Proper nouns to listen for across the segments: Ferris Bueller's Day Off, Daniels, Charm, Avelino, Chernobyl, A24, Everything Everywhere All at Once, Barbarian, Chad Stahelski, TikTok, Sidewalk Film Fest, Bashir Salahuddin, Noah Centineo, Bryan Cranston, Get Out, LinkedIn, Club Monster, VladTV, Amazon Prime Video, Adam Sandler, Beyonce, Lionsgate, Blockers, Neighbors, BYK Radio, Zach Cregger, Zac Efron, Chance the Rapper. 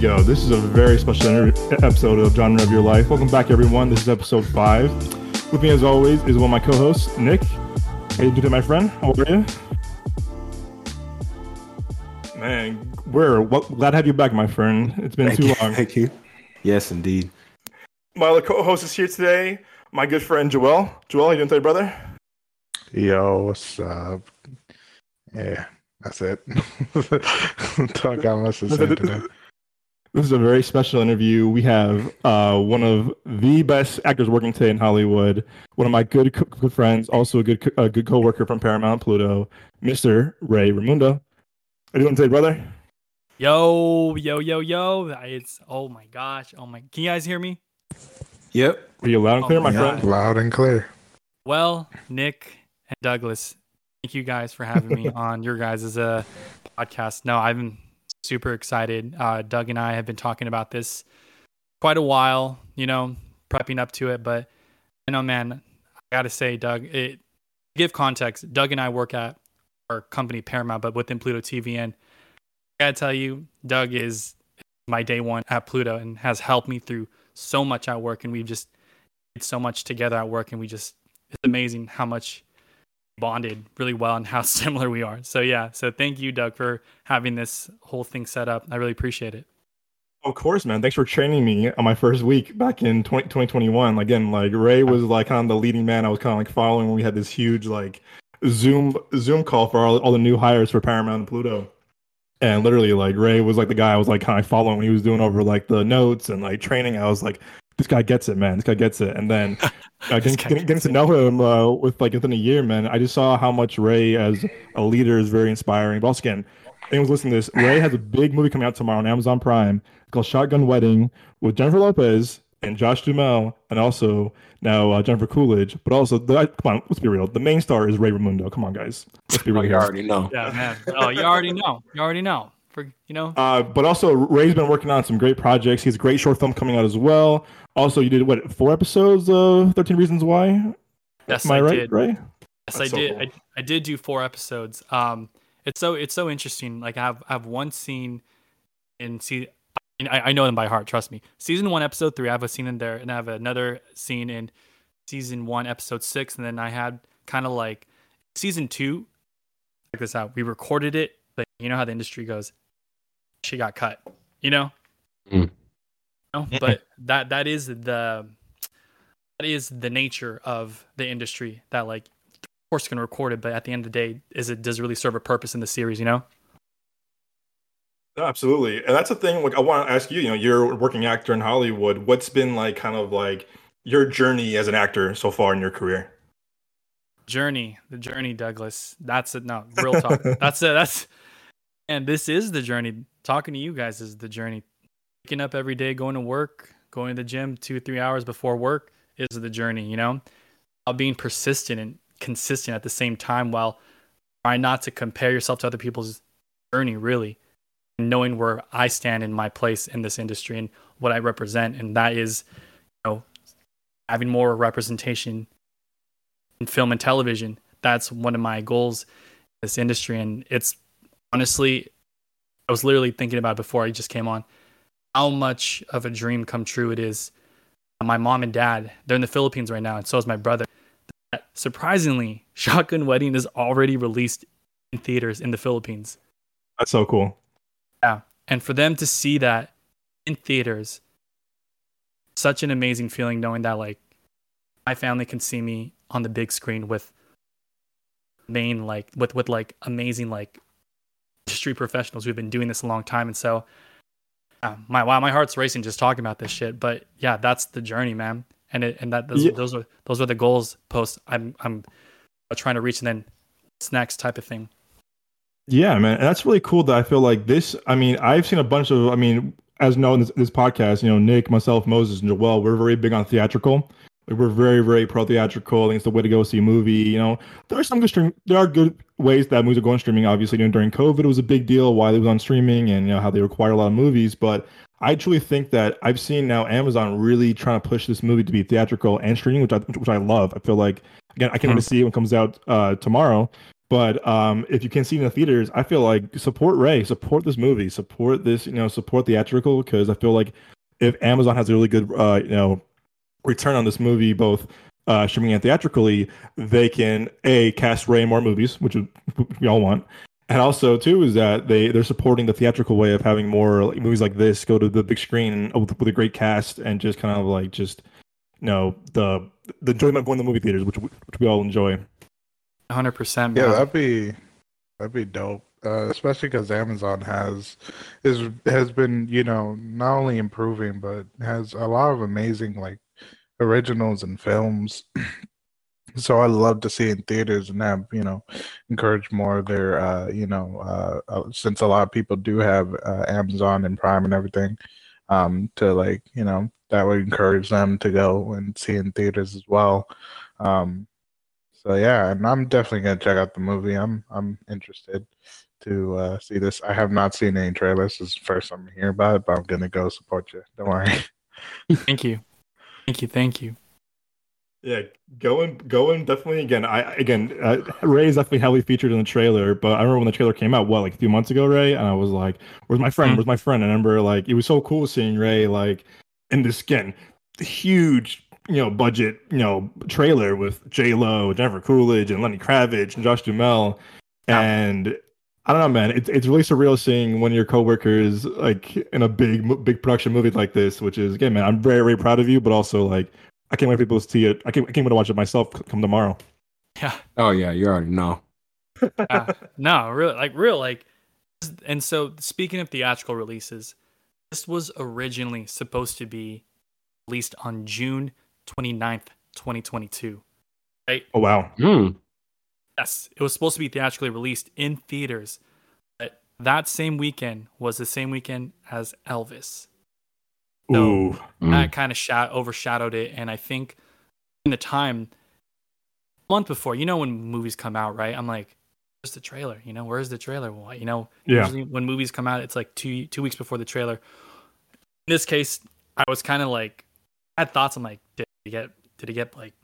go. This is a very special episode of Genre of Your Life. Welcome back, everyone. This is episode 5. With me, as always, is one of my co-hosts, Nick. How you doing, my friend? How are you? Man, we're glad to have you back, my friend. It's been too long. Thank you. Yes, indeed. My other co-host is here today, my good friend, Joel. Joel, how you doing today, brother? Yo, what's up? Yeah. That's it. Talk almost the same today. This is a very special interview. We have one of the best actors working today in Hollywood. One of my good friends, also a good coworker from Paramount Pluto, Mr. Ray Ramundo. How you doing today, brother? Yo! It's oh my gosh! Can you guys hear me? Yep. Are you loud and clear, my friend? Loud and clear. Well, Nick and Douglas, thank you guys for having me on your guys' podcast. No, I'm super excited. Doug and I have been talking about this quite a while, you know, prepping up to it. But, you know, man, I got to say, Doug, to give context, Doug and I work at our company Paramount, but within Pluto TV. And I got to tell you, Doug is my day one at Pluto and has helped me through so much at work. And we've just did so much together at work. And we just, it's amazing how much bonded really well and how similar we are. So yeah, so thank you, Doug, for having this whole thing set up. I really appreciate it. Of course, man. Thanks for training me on my first week back in 2021. Again, like Ray was like kind of the leading man. I was kind of like following when we had this huge like Zoom call for all the new hires for Paramount and Pluto. And literally like Ray was like the guy I was like kind of following when he was doing over like the notes and like training. I was like, this guy gets it, man. This guy gets it. And then getting to know him within a year, man, I just saw how much Ray as a leader is very inspiring. But also, again, anyone's listening to this, Ray has a big movie coming out tomorrow on Amazon Prime called Shotgun Wedding with Jennifer Lopez and Josh Duhamel and also now Jennifer Coolidge. But also, come on, let's be real. The main star is Ray Ramundo. Come on, guys. Let's be real. You already know. Yeah, man. Oh, you already know. You already know. But also Ray's been working on some great projects. He has a great short film coming out as well. Also, you did 4 episodes of 13 Reasons Why? Yes, Am I right, Ray? Yes, that's I did. Cool. I did do 4 episodes. It's so interesting. Like I have one scene in I know them by heart. Trust me. Season 1, episode 3. I have a scene in there, and I have another scene in season 1, episode 6, and then I had kind of like season 2. Check this out. We recorded it, but you know how the industry goes. She got cut, you know? Mm. No, but that is the nature of the industry that like of course you can record it, but at the end of the day, does it really serve a purpose in the series, you know? Absolutely. And that's the thing, like I want to ask you, you know, you're a working actor in Hollywood. What's been like kind of like your journey as an actor so far in your career? The journey, Douglas. That's it. No, real talk. And this is the journey. Talking to you guys is the journey. Waking up every day, going to work, going to the gym 2 or 3 hours before work is the journey, you know? Being persistent and consistent at the same time while trying not to compare yourself to other people's journey, really. And knowing where I stand in my place in this industry and what I represent. And that is, you know, having more representation in film and television. That's one of my goals in this industry. And it's honestly, I was literally thinking about it before I just came on, how much of a dream come true it is. My mom and dad, they're in the Philippines right now, and so is my brother. That, surprisingly, Shotgun Wedding is already released in theaters in the Philippines. That's so cool. Yeah, and for them to see that in theaters, such an amazing feeling knowing that like my family can see me on the big screen with main like with like amazing like industry professionals who've been doing this a long time. And so my heart's racing just talking about this shit, but yeah, that's the journey, man. Those are the goals posts I'm trying to reach, and then what's next type of thing. Yeah, man. And that's really cool that I feel like this, I mean, I've seen a bunch of, I mean, as known this podcast, you know, Nick, myself, Moses, and Joel, we're very big on theatrical. We're very, very pro-theatrical. I think it's the way to go see a movie. You know, there are good ways that movies are going streaming. Obviously, during COVID, it was a big deal why it was on streaming and, you know, how they require a lot of movies. But I truly think that I've seen now Amazon really trying to push this movie to be theatrical and streaming, which I love. I feel like, again, I can't wait to see it when it comes out tomorrow. But if you can see in the theaters, I feel like support Ray, support this movie, support this, you know, support theatrical, because I feel like if Amazon has a really good, you know, return on this movie, both streaming and theatrically, they can a cast Ray in more movies, which we all want, and also too is that they're supporting the theatrical way of having more like, movies like this go to the big screen with a great cast and just kind of like just you know the enjoyment of going to the movie theaters, which we all enjoy. 100%. Yeah, that'd be dope. Especially because Amazon has been, you know, not only improving but has a lot of amazing like originals and films. So I love to see it in theaters and have, you know, encourage more of their, you know, since a lot of people do have Amazon and Prime and everything, to like, you know, that would encourage them to go and see in theaters as well. So yeah, and I'm definitely gonna check out the movie. I'm interested to see this. I have not seen any trailers. This is the first time I'm hearing about it, but I'm gonna go support you. Don't worry. Thank you. Yeah, go and definitely again. Ray is definitely heavily featured in the trailer. But I remember when the trailer came out, what like a few months ago, Ray, and I was like, "Where's my friend? Where's my friend?" And I remember like it was so cool seeing Ray like in this skin, huge, you know, budget, you know, trailer with J-Lo, Jennifer Coolidge, and Lenny Kravitz, and Josh Duhamel, and I don't know, man, it's really surreal seeing one of your coworkers like in a big production movie like this, which is again, man, I'm very, very proud of you, but also like I can't wait for people to see it. I can't wait to watch it myself come tomorrow. Yeah. Oh yeah, you already know. No, really, and so speaking of theatrical releases, this was originally supposed to be released on June 29th, 2022. Right? Oh wow. Mm. Yes, it was supposed to be theatrically released in theaters, but that same weekend was the same weekend as Elvis. So that kind of overshadowed it, and I think in the time a month before, you know, when movies come out, right? I'm like, where's the trailer? You know, where's the trailer? Well, you know, usually when movies come out, it's like two weeks before the trailer. In this case, I was kind of like, I had thoughts. I'm like, did it get like,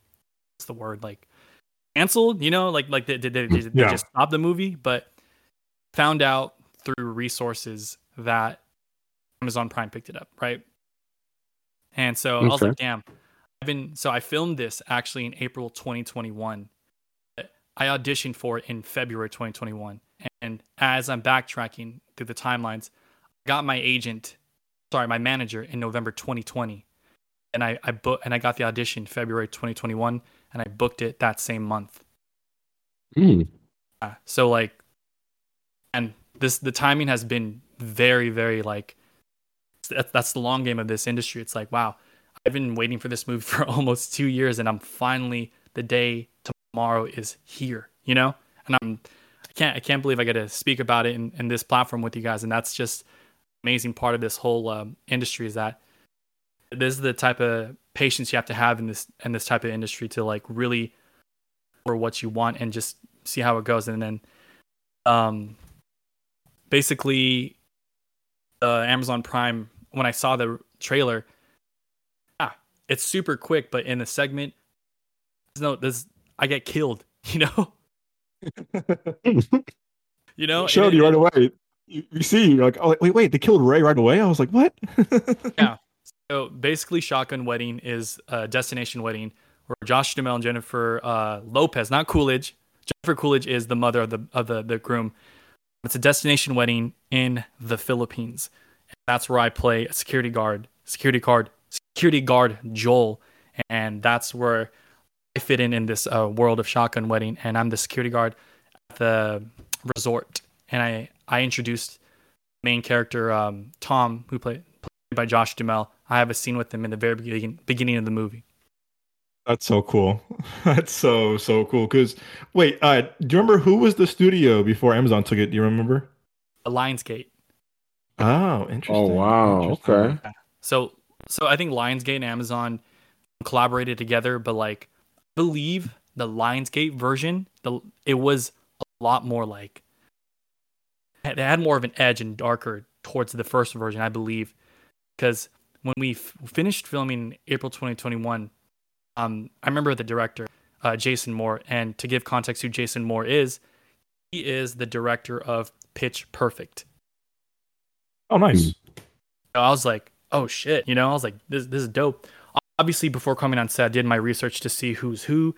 what's the word, like canceled? You know, like they just stop the movie? But found out through resources that Amazon Prime picked it up, right? And so I was like, damn. So I filmed this actually in April 2021. I auditioned for it in February 2021. And as I'm backtracking through the timelines, I got my manager in November 2020. And I got the audition February 2021, and I booked it that same month. Mm. So like, and the timing has been very, very like, that's the long game of this industry. It's like, wow, I've been waiting for this movie for almost 2 years, and I'm finally, the day tomorrow is here, you know? And I can't believe I get to speak about it in this platform with you guys. And that's just amazing part of this whole industry, is that this is the type of patience you have to have in this type of industry to like really for what you want and just see how it goes. And then basically Amazon Prime, when I saw the trailer, it's super quick, but in the segment, I get killed, you know? You know? It showed you right away. You see, you're like, oh, wait, they killed Ray right away? I was like, what? Yeah. So basically, Shotgun Wedding is a destination wedding where Josh Duhamel and Jennifer Lopez, not Coolidge. Jennifer Coolidge is the mother of the groom. It's a destination wedding in the Philippines. And that's where I play a security guard Joel, and that's where I fit in this world of Shotgun Wedding. And I'm the security guard at the resort. And I introduced the main character Tom, who played by Josh Duhamel. I have a scene with him in the very beginning of the movie. That's so cool. That's so cool. Cause wait, do you remember who was the studio before Amazon took it? Do you remember? Lionsgate. Oh, interesting. Oh wow. Interesting. Okay. Yeah. So I think Lionsgate and Amazon collaborated together, but like, I believe the Lionsgate version, it was a lot more like, they had more of an edge and darker towards the first version, I believe, because when we finished filming in April 2021, I remember the director, Jason Moore, and to give context who Jason Moore is, He is the director of Pitch Perfect. Oh, nice. I was like, oh shit, you know, I was like, this is dope. Obviously, before coming on set, I did my research to see who's who.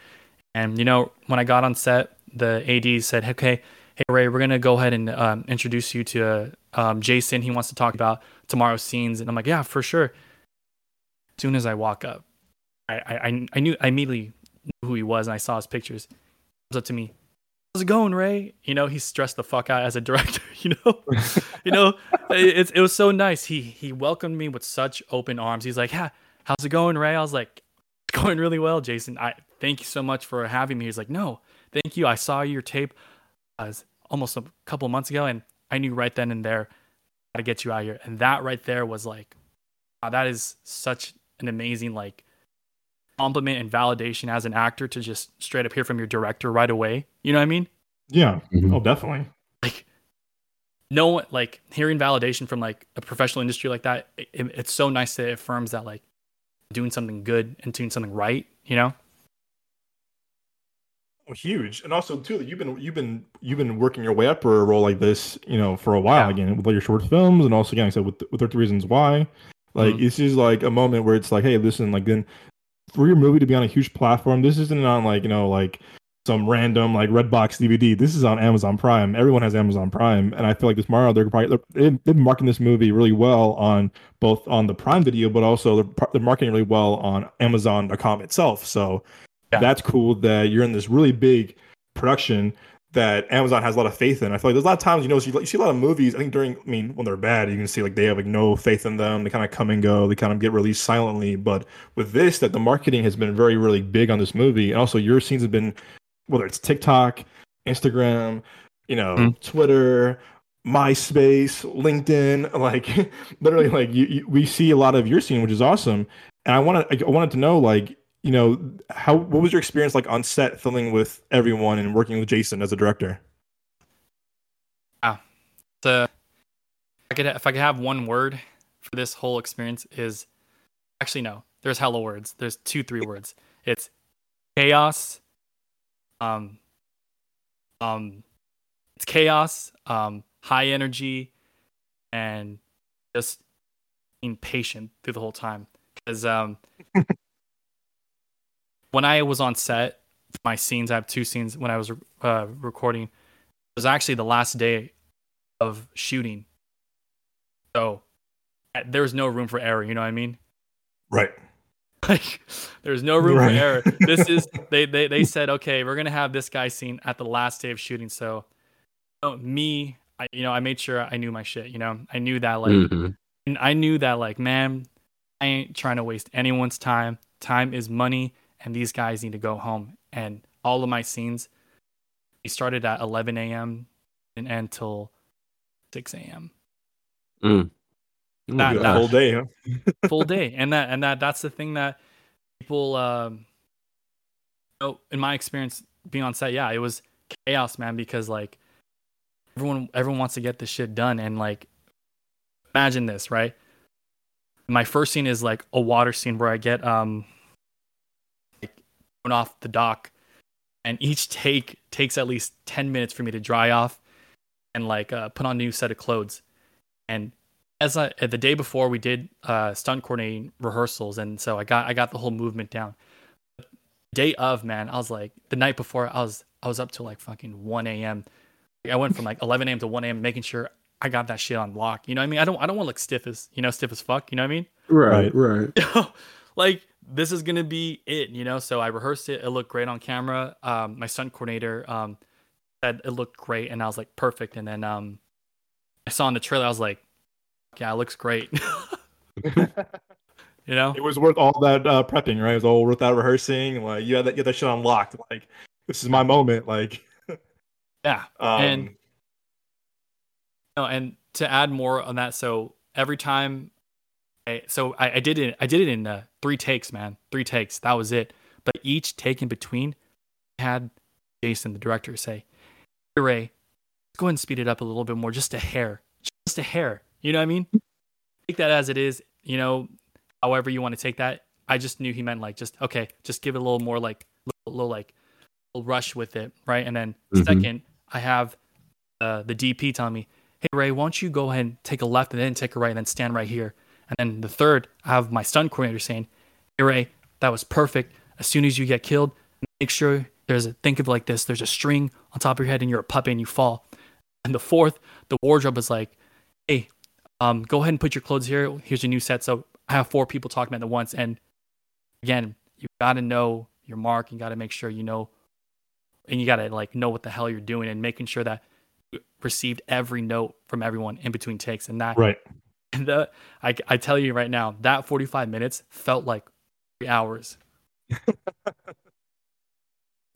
And, you know, when I got on set, the AD said, okay, hey, Ray, we're going to go ahead and introduce you to Jason. He wants to talk about tomorrow's scenes. And I'm like, yeah, for sure. As soon as I walk up, I immediately knew who he was, and I saw his pictures. He comes up to me, how's it going, Ray? You know, he's stressed the fuck out as a director, you know? You know, it was so nice. He welcomed me with such open arms. He's like, yeah, how's it going, Ray? I was like, it's going really well, Jason. I thank you so much for having me. He's like, no, thank you. I saw your tape almost a couple months ago, and I knew right then and there, I gotta get you out of here. And that right there was like, wow, that is such an amazing like compliment and validation as an actor to just straight up hear from your director right away. You know what I mean? Yeah. Mm-hmm. Oh, definitely. Like no one, like hearing validation from like a professional industry like that. It's so nice that it affirms that like doing something good and doing something right, you know? Huge. And also too, you've been working your way up for a role like this, you know, for a while. Yeah. Again, with all your short films, and also again, like I said, with 13 Reasons Why, like mm-hmm. This is like a moment where it's like, hey, listen, like then for your movie to be on a huge platform, this isn't on like, you know, like some random like Redbox DVD. This is on Amazon Prime. Everyone has Amazon Prime, and I feel like this tomorrow they've been marketing this movie really well on both on the Prime video, but also they're marketing really well on Amazon.com itself. So. Yeah. That's cool that you're in this really big production that Amazon has a lot of faith in. I feel like there's a lot of times, you know, you see a lot of movies, I think when they're bad, you can see like they have like no faith in them. They kind of come and go. They kind of get released silently. But with this, that the marketing has been very, really big on this movie. And also your scenes have been, whether it's TikTok, Instagram, you know, Twitter, MySpace, LinkedIn, like literally like we see a lot of your scene, which is awesome. And I wanted to know like, you know, what was your experience like on set filming with everyone and working with Jason as a director? Wow. If I could have one word for this whole experience is, actually no, there's hella words. There's 2-3 words. It's chaos. It's chaos, high energy, and just being patient through the whole time. Because when I was on set, my scenes, I have 2 scenes when I was recording. It was actually the last day of shooting. So there was no room for error, you know what I mean? Right. Like there's no room for error. This is they said, okay, we're going to have this guy scene at the last day of shooting. So you know, I made sure I knew my shit, you know. I knew that like mm-hmm. and I knew that like, man, I ain't trying to waste anyone's time. Time is money. And these guys need to go home. And all of my scenes, they started at 11 a.m. and end till 6 a.m. That whole day, huh? Full day. And that's the thing that people, you know, in my experience being on set, yeah, it was chaos, man, because like everyone wants to get this shit done. And like, imagine this, right? My first scene is like a water scene where I get off the dock, and each take takes at least 10 minutes for me to dry off and like put on a new set of clothes. And the day before, we did stunt coordinating rehearsals, and so I got the whole movement down. Day of, man, I was like, the night before, I was up till like fucking 1 a.m. I went from like 11 a.m. to 1 a.m. making sure I got that shit on lock. You know what I mean? I don't want to look stiff as fuck. You know what I mean? Right. Like, this is going to be it, you know? So I rehearsed it. It looked great on camera. My stunt coordinator said it looked great, and I was like, perfect. And then I saw in the trailer, I was like, yeah, it looks great. You know? It was worth all that prepping, right? It was all worth that rehearsing. Like, you had that, shit unlocked. Like, this is my moment. Like, yeah. And to add more on that, so every time... I did it in 3 takes, man. 3 takes. That was it. But each take in between, I had Jason, the director, say, hey, Ray, let's go ahead and speed it up a little bit more. Just a hair. You know what I mean? Take that as it is, you know, however you want to take that. I just knew he meant like, just give it a little more, like, little rush with it, right? And then mm-hmm. Second, I have the DP telling me, hey, Ray, why don't you go ahead and take a left and then take a right and then stand right here. And then the third, I have my stunt coordinator saying, hey, Ray, that was perfect. As soon as you get killed, make sure there's a, think of it like this. There's a string on top of your head and you're a puppet and you fall. And the fourth, the wardrobe is like, hey, go ahead and put your clothes here. Here's your new set. So I have four people talking at once. And again, you got to know your mark. You got to make sure you know, and you got to like know what the hell you're doing and making sure that you received every note from everyone in between takes. And that, right. And the, I tell you right now, that 45 minutes felt like 3 hours.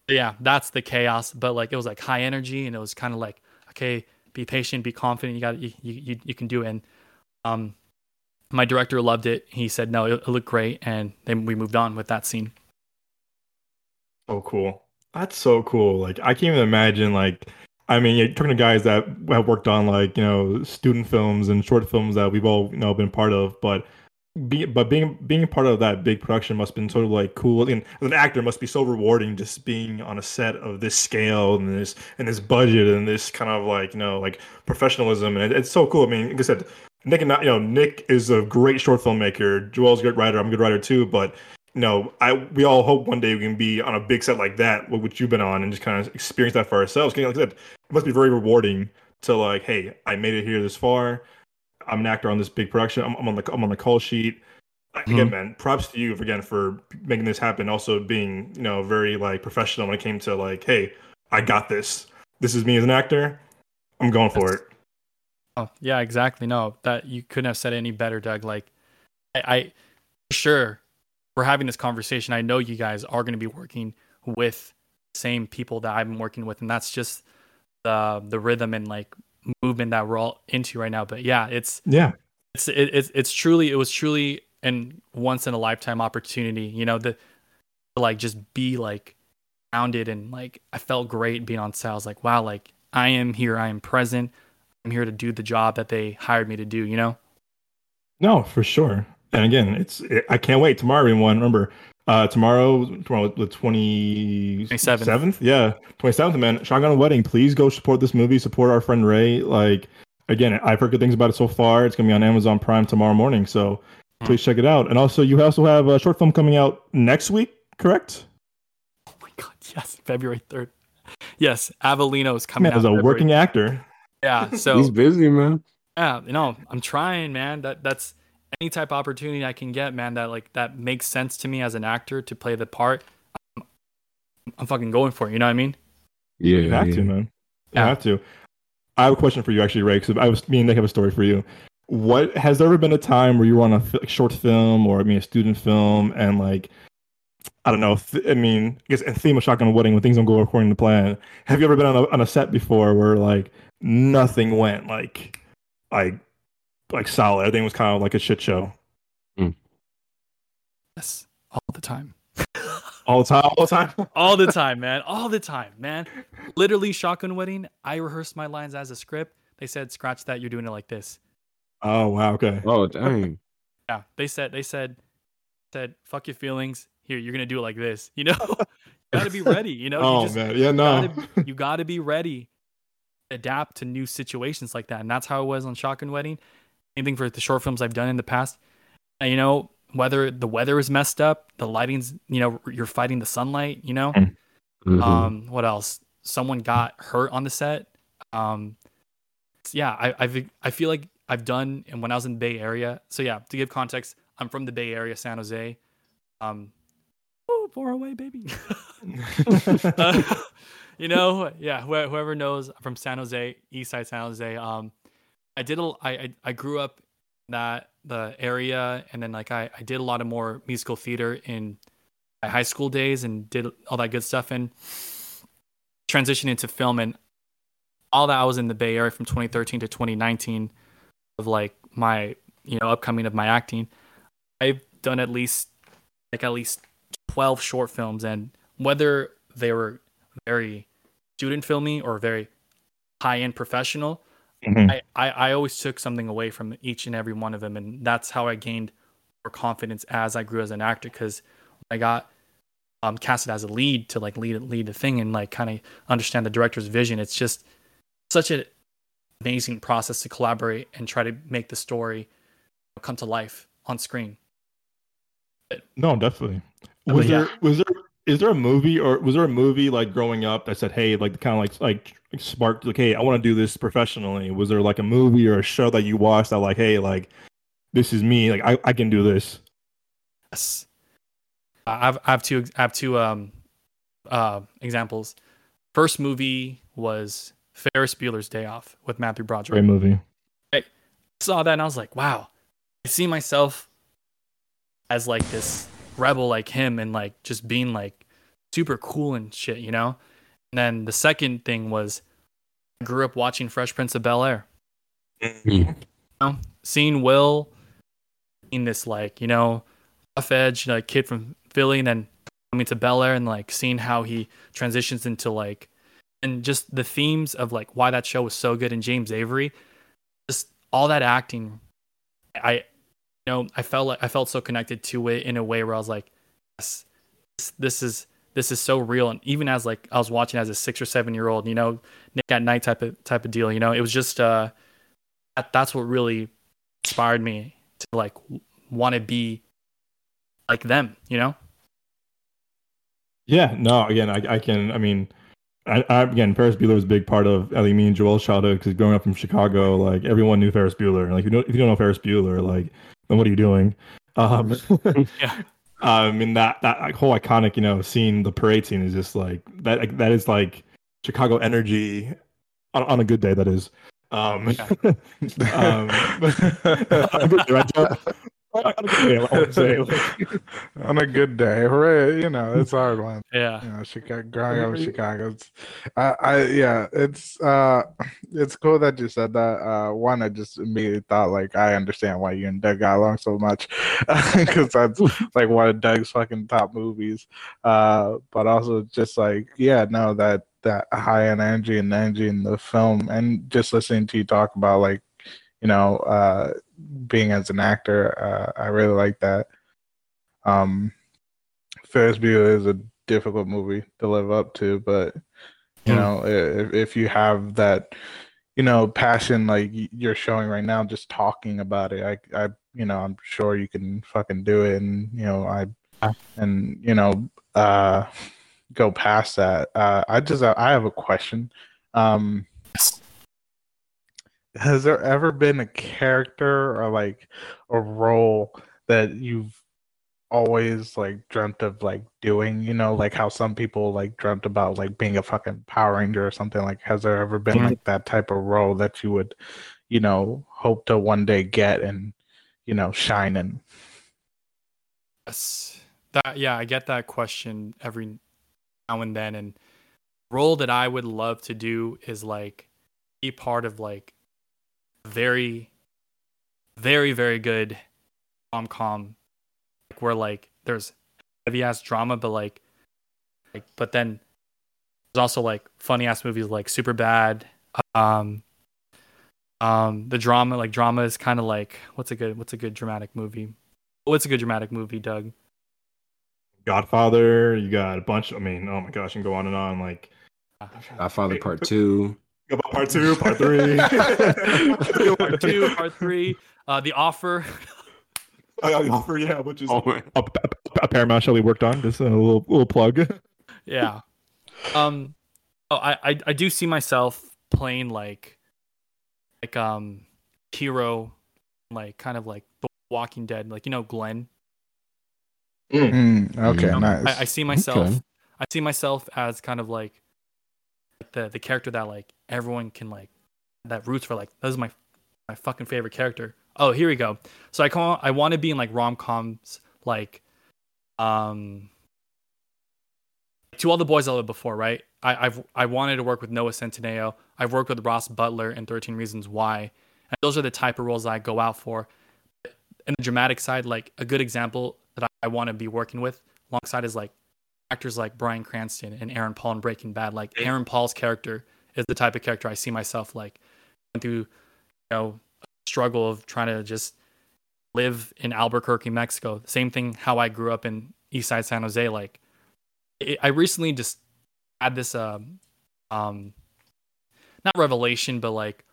Yeah, that's the chaos. But like, it was like high energy, and it was kind of like, okay, be patient, be confident. You got, you can do it. And my director loved it. He said, no, it looked great. And then we moved on with that scene. Oh, cool. That's so cool. Like, I can't even imagine, like, I mean, you're talking to guys that have worked on, like, you know, student films and short films that we've all, you know, been part of, but being part of that big production must have been sort of like cool, and as an actor must be so rewarding, just being on a set of this scale and this budget and this kind of like, you know, like professionalism, and it's so cool. I mean, like I said, Nick is a great short filmmaker. Joel's a good writer. I'm a good writer too, but you know, we all hope one day we can be on a big set like that, which you've been on, and just kind of experience that for ourselves. Like I said, it must be very rewarding to like, hey, I made it here this far. I'm an actor on this big production. I'm on the call sheet. Again, man, props to you for making this happen. Also being, you know, very like professional when it came to like, hey, I got this. This is me as an actor. I'm going for it. Oh yeah, exactly. No, that you couldn't have said it any better, Doug. Like, I for sure, we're having this conversation. I know you guys are going to be working with the same people that I've been working with, and that's just the rhythm and like movement that we're all into right now. But yeah, it was truly an once in a lifetime opportunity, you know, to like just be like grounded, and like I felt great being on set. I was like, wow, like I am here, I am present, I'm here to do the job that they hired me to do, you know. No, for sure. And again, I can't wait. Tomorrow, everyone, remember, tomorrow, the 27th. Yeah, 27th, man. Shotgun Wedding. Please go support this movie. Support our friend Ray. Like, again, I've heard good things about it so far. It's going to be on Amazon Prime tomorrow morning. So please check it out. And also, you also have a short film coming out next week, correct? Oh, my God. Yes, February 3rd. Yes, Avelino is coming out. As a February. Working actor. Yeah, so. He's busy, man. Yeah, you know, I'm trying, man. That's. Any type of opportunity I can get, man, that makes sense to me as an actor to play the part, I'm fucking going for it. You know what I mean? Yeah, you have to, man. Yeah. You have to. I have a question for you, actually, Ray. Because me and Nick have a story for you. What has there ever been a time where you were on a short film or a student film, and like, I don't know. I guess a theme of Shotgun Wedding, when things don't go according to plan. Have you ever been on a set before where like nothing went like solid? Everything was kind of like a shit show. Yes, all the time. all the time, man. Literally, Shotgun Wedding, I rehearsed my lines as a script. They said, scratch that, you're doing it like this. Oh wow, okay. Oh dang. Yeah, they said fuck your feelings, here, you're gonna do it like this, you know. You gotta be ready, you know. You gotta be ready, adapt to new situations like that. And that's how it was on Shotgun Wedding. Same thing for the short films I've done in the past. You know, whether the weather is messed up, the lighting's, you know, you're fighting the sunlight, you know. Mm-hmm. What else? Someone got hurt on the set. I feel like I've done, and when I was in the Bay Area. So yeah, to give context, I'm from the Bay Area, San Jose. Far away, baby. You know, yeah. Whoever knows, I'm from San Jose, Eastside San Jose. I grew up in the area, and then like I did a lot of more musical theater in my high school days, and did all that good stuff, and transitioned into film, and all that. I was in the Bay Area from 2013 to 2019 of like my, you know, upcoming of my acting. I've done at least 12 short films, and whether they were very student filmy or very high-end professional, I always took something away from each and every one of them, and that's how I gained more confidence as I grew as an actor. Because I got casted as a lead to like lead the thing and like kind of understand the director's vision. It's just such an amazing process to collaborate and try to make the story come to life on screen. No, definitely. Is there a movie, or was there a movie like growing up that said, hey, like kind of like sparked like, hey, I want to do this professionally? Was there like a movie or a show that you watched that like, hey, like this is me, like I can do this? Yes. I have two examples. First movie was Ferris Bueller's Day Off with Matthew Broderick. Great movie. I saw that and I was like, wow, I see myself as like this rebel like him and like just being like super cool and shit, you know? And then the second thing was I grew up watching Fresh Prince of Bel-Air. You know, seeing Will in this like, you know, rough edge like kid from Philly and then coming to Bel-Air and like seeing how he transitions into like, and just the themes of like why that show was so good, and James Avery, just all that acting, I felt so connected to it in a way where I was like, yes, this is so real. And even as like I was watching as a 6 or 7 year old, you know, Nick at Night type of deal, you know, it was just that's what really inspired me to like want to be like them, you know? Yeah. No. Again, I mean, Ferris Bueller was a big part of, I think, me and Joel's childhood, because growing up from Chicago, like everyone knew Ferris Bueller. Like, if you don't know Ferris Bueller, like, then what are you doing? Yeah. I mean, that whole iconic, you know, scene, the parade scene is just like that. That is like Chicago energy on a good day. That is. On a good day, hooray! You know, it's a hard one. Yeah, you know, Chicago, growing up in Chicago. It's cool that you said that. One, I just immediately thought like I understand why you and Doug got along so much, because that's like one of Doug's fucking top movies. But also just like that high energy and energy in the film, and just listening to you talk about like, you know, being as an actor, I really like that. Ferris Bueller is a difficult movie to live up to, but you know, if you have that, you know, passion like you're showing right now, just talking about it, I you know, I'm sure you can fucking do it, and you know, go past that. I have a question. Has there ever been a character or like a role that you've always like dreamt of like doing? You know, like how some people like dreamt about like being a fucking Power Ranger or something. Like, has there ever been like that type of role that you would, you know, hope to one day get and, you know, shine in? Yes. I get that question every now and then. And the role that I would love to do is like be part of like very, very, very good rom-com where like there's heavy ass drama, but but then there's also like funny ass movies like Superbad. The drama, like drama is kind of like what's a good dramatic movie? What's a good dramatic movie, Doug? Godfather. You got a bunch. I mean, oh my gosh, and go on and on. Like Godfather Part 2. About Part 2, Part 3, Part 2, Part 3, The Offer. The Offer, yeah, which is a Paramount show we worked on. Just a little plug. Yeah. I do see myself playing like hero, like kind of like The Walking Dead, like, you know, Glenn. Mm-hmm. Okay, you know, nice. I see myself. Okay. I see myself as kind of like the character that like everyone can like, that roots for like, this is my fucking favorite character. Oh, here we go. So I want to be in like rom-coms like To All the Boys I Loved Before, right? I wanted to work with Noah Centineo. I've worked with Ross Butler in 13 Reasons Why. And those are the type of roles I go out for. In the dramatic side, like a good example that I want to be working with alongside is like actors like Bryan Cranston and Aaron Paul in Breaking Bad. Like Aaron Paul's character is the type of character I see myself like going through, you know, a struggle of trying to just live in Albuquerque, Mexico. Same thing how I grew up in Eastside San Jose, like I recently just had this not revelation, but like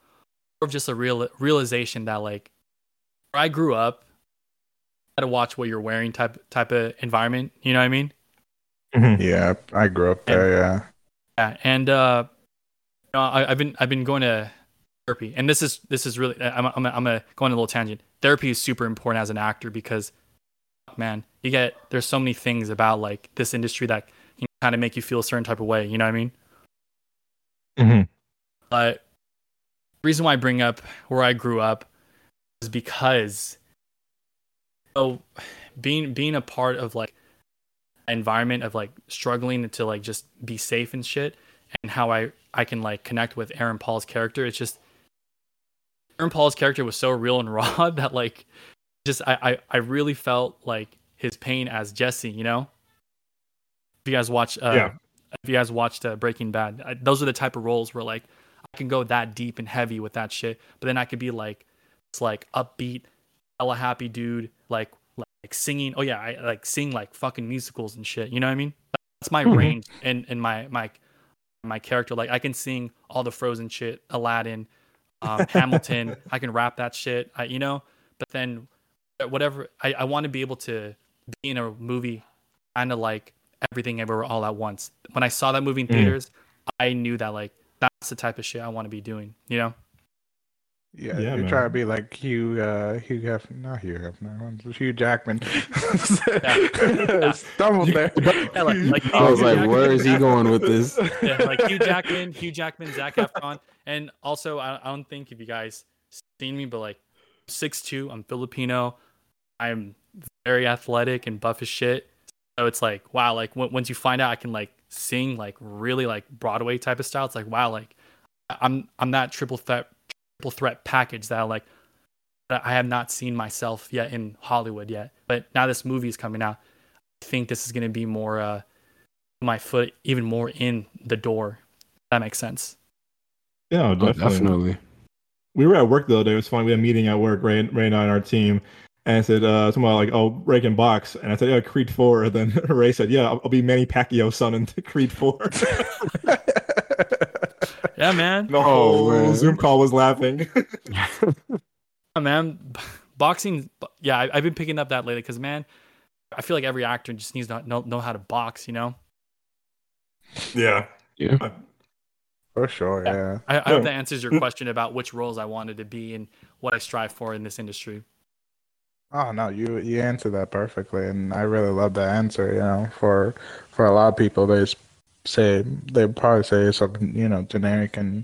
or just a realization that like where I grew up, how to watch what you're wearing type of environment. You know what I mean? Mm-hmm. Yeah, I grew up there. Yeah, and you know, I've been going to therapy, and this is really I'm going on a little tangent. Therapy is super important as an actor because, man, there's so many things about like this industry that can kind of make you feel a certain type of way. You know what I mean? Mm-hmm. But the reason why I bring up where I grew up is because, oh, you know, being a part of like an environment of like struggling to like just be safe and shit, and how I can like connect with Aaron Paul's character. It's just Aaron Paul's character was so real and raw that like just I really felt like his pain as Jesse. You know, if you guys watched Breaking Bad, those are the type of roles where like I can go that deep and heavy with that shit, but then I could be like it's like upbeat, hella happy dude, like singing. Oh yeah, I like sing like fucking musicals and shit. You know what I mean? That's my range and my character. Like I can sing all the Frozen shit, Aladdin, Hamilton. I can rap that shit. You know. But then whatever I want to be able to be in a movie, kind of like Everything Everywhere All at Once. When I saw that movie in theaters, I knew that like that's the type of shit I want to be doing. You know. Yeah, you try to be like Hugh Jackman. Stumbled there. Yeah, like I was Hugh like, Jackman, where is he going with this? Yeah, like Hugh Jackman, Zac Efron, and also I don't think if you guys seen me, but like 6'2", I'm Filipino, I'm very athletic and buff as shit. So it's like wow, like once you find out I can like sing like really like Broadway type of style, it's like wow, like I'm that triple threat package that I have not seen myself yet in Hollywood yet, but now this movie is coming out. I think this is going to be more my foot even more in the door. If that makes sense. Yeah, definitely. We were at work the other day. It was funny. We had a meeting at work, Ray and I and our team, and I said something like, "Oh, Ray can box," and I said, "Yeah, Creed 4." And then Ray said, "Yeah, I'll be Manny Pacquiao's son in Creed 4." Yeah, man. The whole Zoom call was laughing. Yeah, man. Boxing. Yeah, I've been picking up that lately because, man, I feel like every actor just needs to know how to box, you know? Yeah. Yeah. For sure, yeah. I hope that answers your question about which roles I wanted to be and what I strive for in this industry. Oh, no, you answered that perfectly, and I really love that answer, you know? For a lot of people, they probably say something, you know, generic, and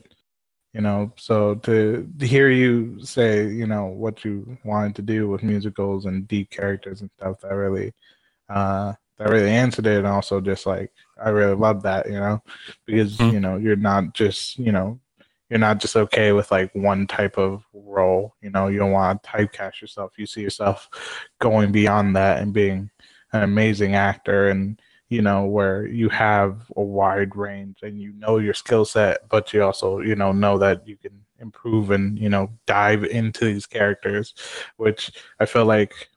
you know, so to hear you say, you know, what you wanted to do with musicals and deep characters and stuff, that really answered it. And also just like I really love that, you know, because you know, you're not just okay with like one type of role, you know, you don't want to typecast yourself. You see yourself going beyond that and being an amazing actor, and you know, where you have a wide range and you know your skill set, but you also, you know that you can improve and, you know, dive into these characters, which I feel like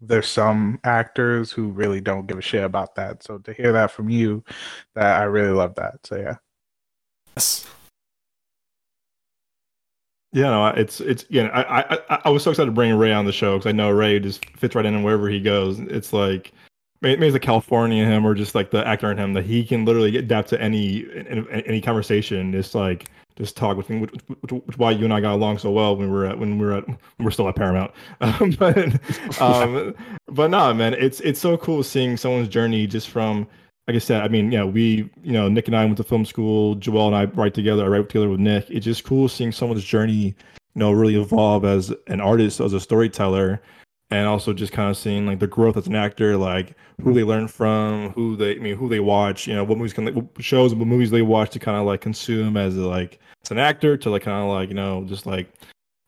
there's some actors who really don't give a shit about that. So to hear that from you, that I really love that. So yeah. Yes. Yeah, no, it's you know, I was so excited to bring Ray on the show because I know Ray just fits right in wherever he goes. It's like, maybe it's the California in him, or just like the actor in him, that he can literally adapt to any conversation. Just like just talk with him, which why you and I got along so well when we're still at Paramount. But no, man, it's so cool seeing someone's journey just from, like I said. I mean, yeah, Nick and I went to film school. Joel and I write together. I write together with Nick. It's just cool seeing someone's journey, you know, really evolve as an artist, as a storyteller. And also just kind of seeing like the growth as an actor, like who they learn from, who they watch, you know, what movies they watch to kind of like consume as an actor, to like kind of like, you know, just like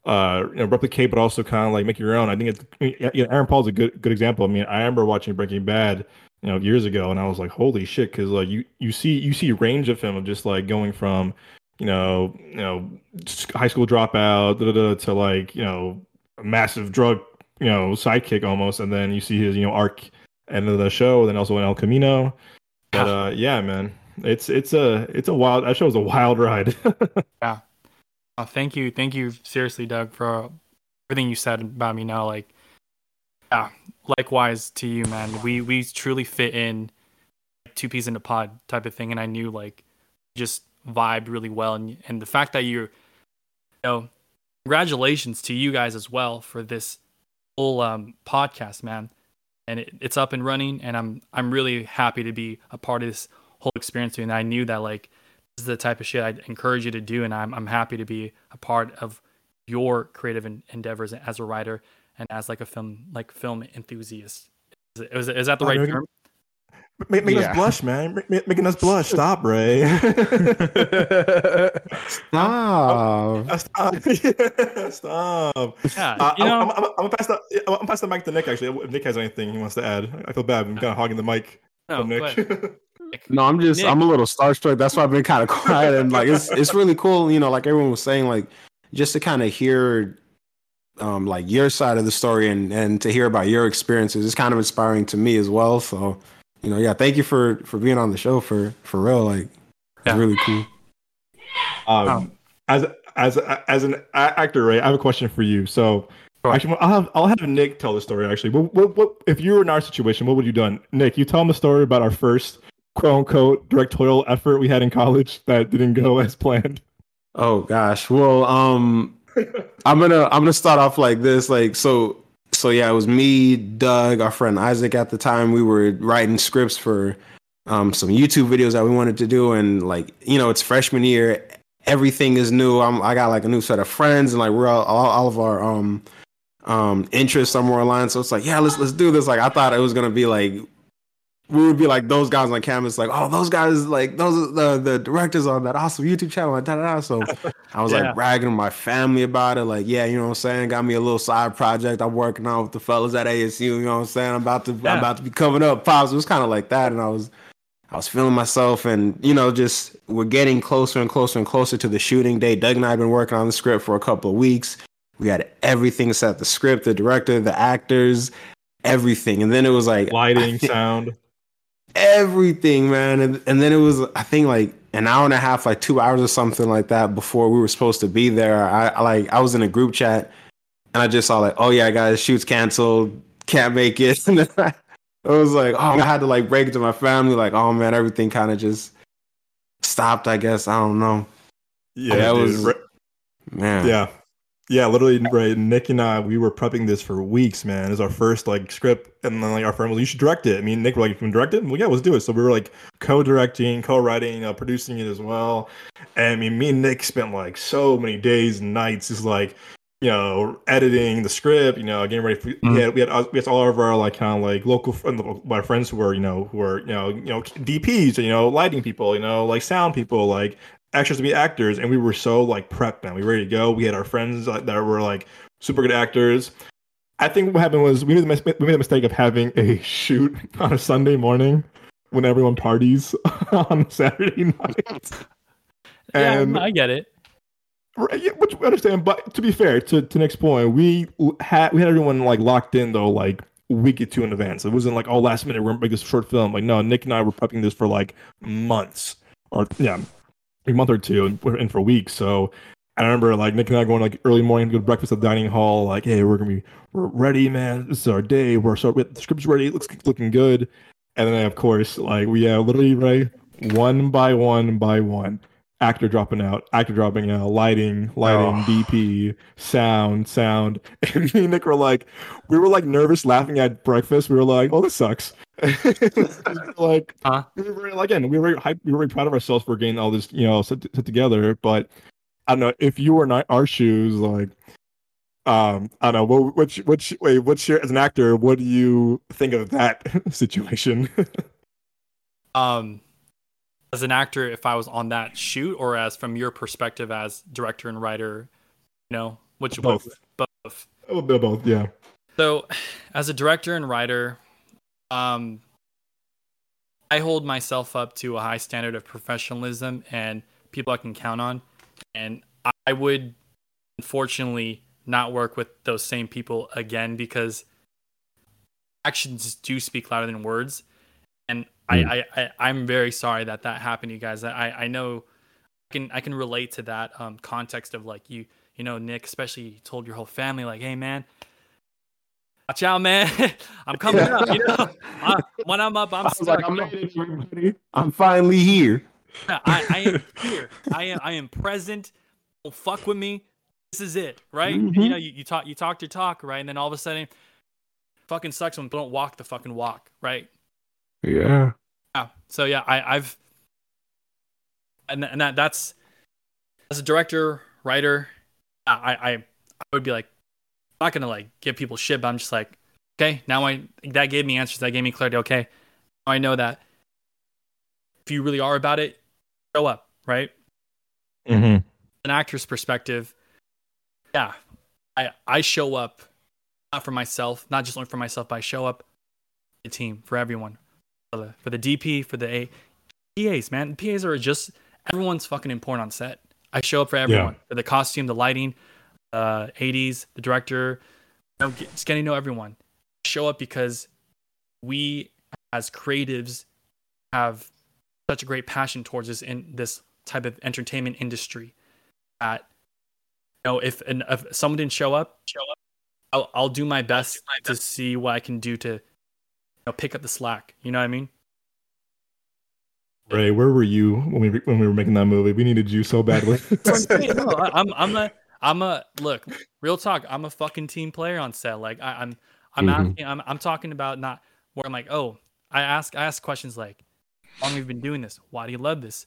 you know, replicate, but also kind of like make your own. I think it's, you know, Aaron Paul's a good example. I mean, I remember watching Breaking Bad, you know, years ago, and I was like, holy shit, because like you see range of him, of just like going from, you know, high school dropout to like, you know, a massive drug, you know, sidekick almost, and then you see his, you know, arc end of the show, then also in El Camino. But yeah, man, it's a wild. That show was a wild ride. Yeah. Oh, thank you, seriously, Doug, for everything you said about me. Now, like, yeah, likewise to you, man. We truly fit in, like, two peas in a pod type of thing, and I knew, like, just vibed really well, and the fact that you know, congratulations to you guys as well for this whole podcast, man. And it's up and running, and I'm really happy to be a part of this whole experience. And I knew that, like, this is the type of shit I'd encourage you to do, and I'm happy to be a part of your creative endeavors as a writer and as, like, a film enthusiast. Is that the right term? Making us blush, man. Making us blush. Stop, Ray. Stop. Yeah, I'm gonna pass the mic to Nick, actually. If Nick has anything he wants to add. I feel bad. I'm kind of hogging the mic from Nick. No, I'm a little starstruck. That's why I've been kind of quiet. And, like, it's really cool, you know, like everyone was saying, like, just to kind of hear like your side of the story and to hear about your experiences. It's kind of inspiring to me as well. So, you know, yeah, thank you for being on the show for real. Like, it's really cool. As an actor, Ray, I have a question for you. So, actually, I'll have Nick tell the story. Actually, what if you were in our situation, what would you done? Nick, you tell him a story about our first quote unquote directorial effort we had in college that didn't go as planned. Oh gosh, well, I'm gonna start off like this, like so. So yeah, it was me, Doug, our friend Isaac at the time. We were writing scripts for some YouTube videos that we wanted to do, and, like, you know, it's freshman year, everything is new. I got, like, a new set of friends, and, like, we're all of our interests are more aligned. So it's like, yeah, let's do this. Like, I thought it was gonna be like we would be like those guys on campus, like, oh, those guys, like, those are the directors on that awesome YouTube channel, like, da-da-da. So I was like bragging to my family about it, like, yeah, you know what I'm saying, got me a little side project I'm working on with the fellas at ASU, you know what I'm saying, I'm about to be coming up, pops. It was kind of like that, and I was feeling myself, and, you know, just we're getting closer and closer and closer to the shooting day. Doug and I had been working on the script for a couple of weeks. We had everything set, the script, the director, the actors, everything, and then it was like lighting, sound, everything, man, and then it was, I think, like an hour and a half, like 2 hours or something like that before we were supposed to be there. I was in a group chat, and I just saw, like, oh yeah, guys, shoot's canceled, can't make it. And then I was like, oh, I had to, like, break it to my family, like, oh man, everything kind of just stopped, I guess, I don't know. Yeah, that was man. Yeah, literally, right? Nick and I, we were prepping this for weeks, man. It was our first, like, script, and then, like, our friend was, you should direct it. I mean, Nick were like, you can direct it? Well, yeah, let's do it. So we were, like, co-directing, co-writing, producing it as well. And, I mean, me and Nick spent, like, so many days and nights just, like, you know, editing the script, you know, getting ready for, we had all of our, like, kind of, like, local, my friends who were DPs, you know, lighting people, you know, like, sound people, like, actors to be actors, and we were so, like, prepped, man. We were ready to go. We had our friends that were, like, super good actors. I think what happened was we made the mistake of having a shoot on a Sunday morning when everyone parties on Saturday night. And I get it. Which we understand, but to be fair, to Nick's point, we had everyone, like, locked in, though, like, week or two in advance. It wasn't like, oh, last minute, we're going to make this short film. Like, no, Nick and I were prepping this for, like, months. Or, yeah, a month or two, and we're in for weeks. So I remember, like, Nick and I going, like, early morning to go to breakfast at the dining hall. Like, hey, we're ready, man. This is our day. The script's ready. It looks looking good. And then, of course, like, we have literally, right, one by one, actor dropping out, lighting, DP, sound. And me and Nick were like, nervous, laughing at breakfast. We were like, oh, this sucks. Like, we were proud of ourselves for getting all this, you know, set together. But I don't know if you were in our shoes, like, I don't know. As an actor, what do you think of that situation? As an actor, if I was on that shoot, or as from your perspective as director and writer, you know, which both. A little bit of both, yeah. So, as a director and writer, I hold myself up to a high standard of professionalism and people I can count on. And I would, unfortunately, not work with those same people again, because actions do speak louder than words. And I'm very sorry that happened to you guys. I know I can relate to that context of like you know, Nick, especially you told your whole family like, hey man, watch out, man. I'm coming up, you know. When I'm up, I'm stuck. Like, I'm finally here. Yeah, I am here. I am present. Don't fuck with me. This is it, right? Mm-hmm. You know, you talked your talk, right? And then all of a sudden, fucking sucks when people don't walk the fucking walk, right? Yeah. Yeah. So yeah, I've, and that's as a director, writer, I would be like, I'm not gonna like give people shit, but I'm just like, okay, now that gave me answers, that gave me clarity. Okay, now I know that if you really are about it, show up, right? Mm-hmm. An actor's perspective, yeah, I show up not for myself, not just only for myself, but I show up for the team, for everyone, for the DP, for the PAs, man. The PAs are just everyone's fucking important on set. I show up for everyone, for the costume, the lighting, ADs, the director, you know, just getting to know everyone. I show up because we as creatives have such a great passion towards this in this type of entertainment industry. That you know, if someone didn't show up, I'll do my best to see what I can do to, you know, pick up the slack. You know what I mean? Ray, where were you when we were making that movie? We needed you so badly. No, I'm a look. Real talk. I'm a fucking team player on set. Like I'm mm-hmm. asking. I'm talking about not where I'm like, oh, I ask questions like, how long have you been doing this? Why do you love this?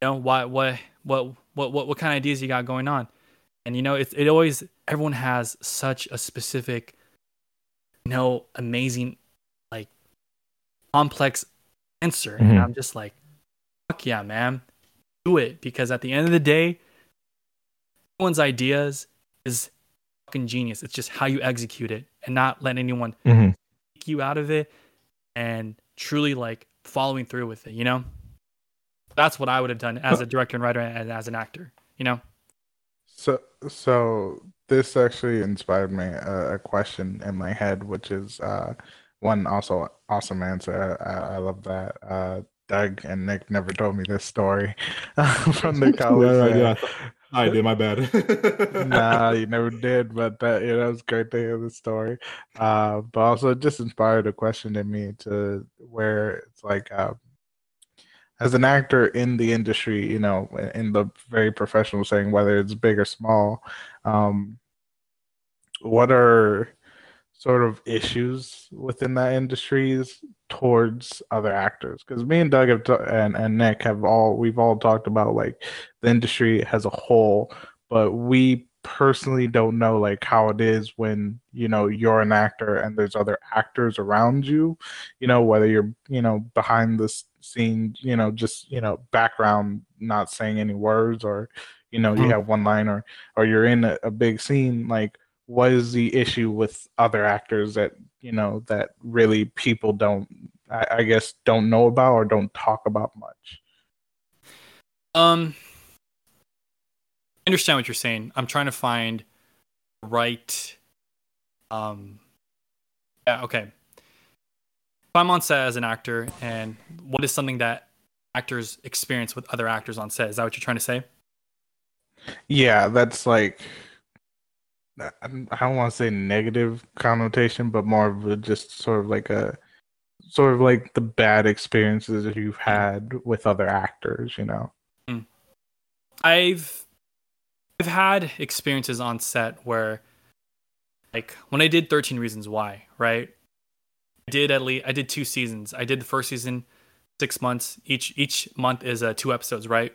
You know, why? What kind of ideas you got going on? And you know, it always everyone has such a specific, you know, amazing, like complex answer, mm-hmm. and I'm just like, fuck yeah, man, do it, because at the end of the day, everyone's ideas is fucking genius. It's just how you execute it and not let anyone mm-hmm. take you out of it and truly like following through with it, you know? That's what I would have done as a director and writer and as an actor, you know? So this actually inspired me a question in my head, which is one also awesome answer. I love that. Doug and Nick never told me this story from the college. Yeah. I did, my bad. Nah, you never did, but that was great to hear the story. But also it just inspired a question in me to where it's like, as an actor in the industry, you know, in the very professional setting, whether it's big or small, what are sort of issues within that industries towards other actors? Because me and Doug and Nick we've all talked about like the industry as a whole, but we personally don't know like how it is when, you know, you're an actor and there's other actors around you, you know, whether you're, you know, behind the scene, you know, just, you know, background, not saying any words, or, you know, you have one line or you're in a big scene. Like, what is the issue with other actors that, you know, that really people don't, I guess, don't know about or don't talk about much? I understand what you're saying. I'm trying to find the right, okay. If I'm on set as an actor, and what is something that actors experience with other actors on set? Is that what you're trying to say? Yeah, that's like, I don't want to say negative connotation, but more of just sort of like the bad experiences that you've had with other actors, you know? I've had experiences on set where, like, when I did 13 Reasons Why, right? I did 2 seasons. I did the first season 6 months. Each month is 2 episodes, right?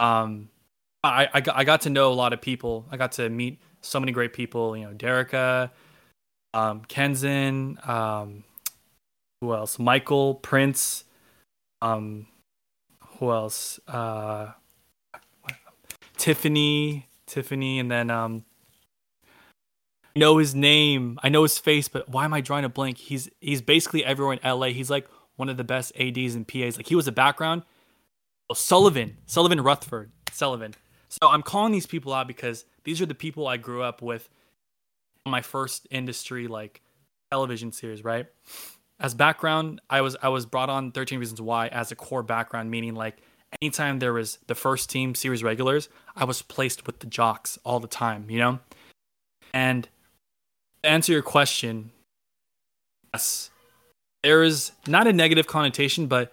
I got to know a lot of people. I got to meet so many great people, you know, Derica, Kenzen, who else? Michael, Prince, who else? Tiffany, and then I know his name, I know his face, but why am I drawing a blank? He's basically everywhere in LA. He's like one of the best ADs and PAs. Like, he was a background. Oh, Sullivan Rutherford. Sullivan. So I'm calling these people out because these are the people I grew up with on my first industry, like television series, right? As background, I was brought on 13 Reasons Why as a core background, meaning like anytime there was the first team series regulars, I was placed with the jocks all the time, you know? And to answer your question, yes, there is not a negative connotation, but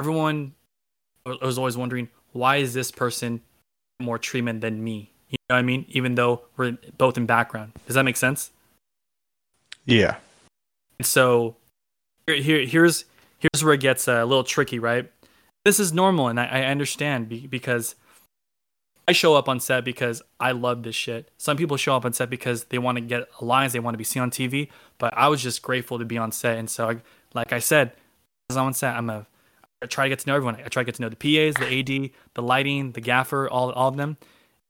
everyone was always wondering, why is this person more treatment than me? You know what I mean? Even though we're both in background. Does that make sense? Yeah. And so here's where it gets a little tricky, right? This is normal, and I understand because I show up on set because I love this shit. Some people show up on set because they want to get lines, they want to be seen on TV, but I was just grateful to be on set. And so, like I said, as I'm on set, I try to get to know everyone. I try to get to know the PAs, the AD, the lighting, the gaffer, all of them.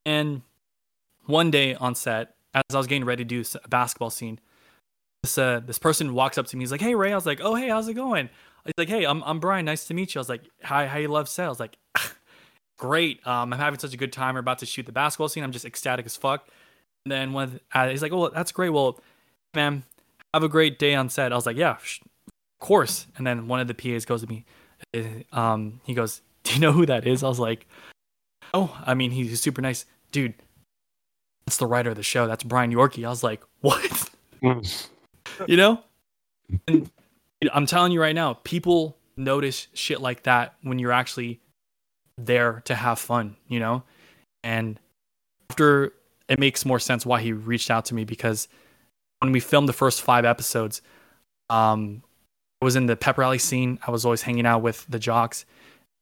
And one day on set, as I was getting ready to do a basketball scene, this person walks up to me. He's like, "Hey, Ray." I was like, "Oh, hey, how's it going?" He's like, "Hey, I'm Brian. Nice to meet you." I was like, "How you love set?" I was like, "Great. I'm having such a good time. We're about to shoot the basketball scene. I'm just ecstatic as fuck." And then he's like, "Well, that's great. Well, man, have a great day on set." I was like, "Yeah, of course." And then one of the PAs goes to me. He goes, "Do you know who that is?" I was like, "Oh, I mean, he's super nice, dude. That's the writer of the show. That's Brian Yorkie." I was like, "What?" You know? And I'm telling you right now, people notice shit like that when you're actually there to have fun, you know? And after, it makes more sense why he reached out to me, because when we filmed the first 5 episodes, I was in the pep rally scene. I was always hanging out with the jocks.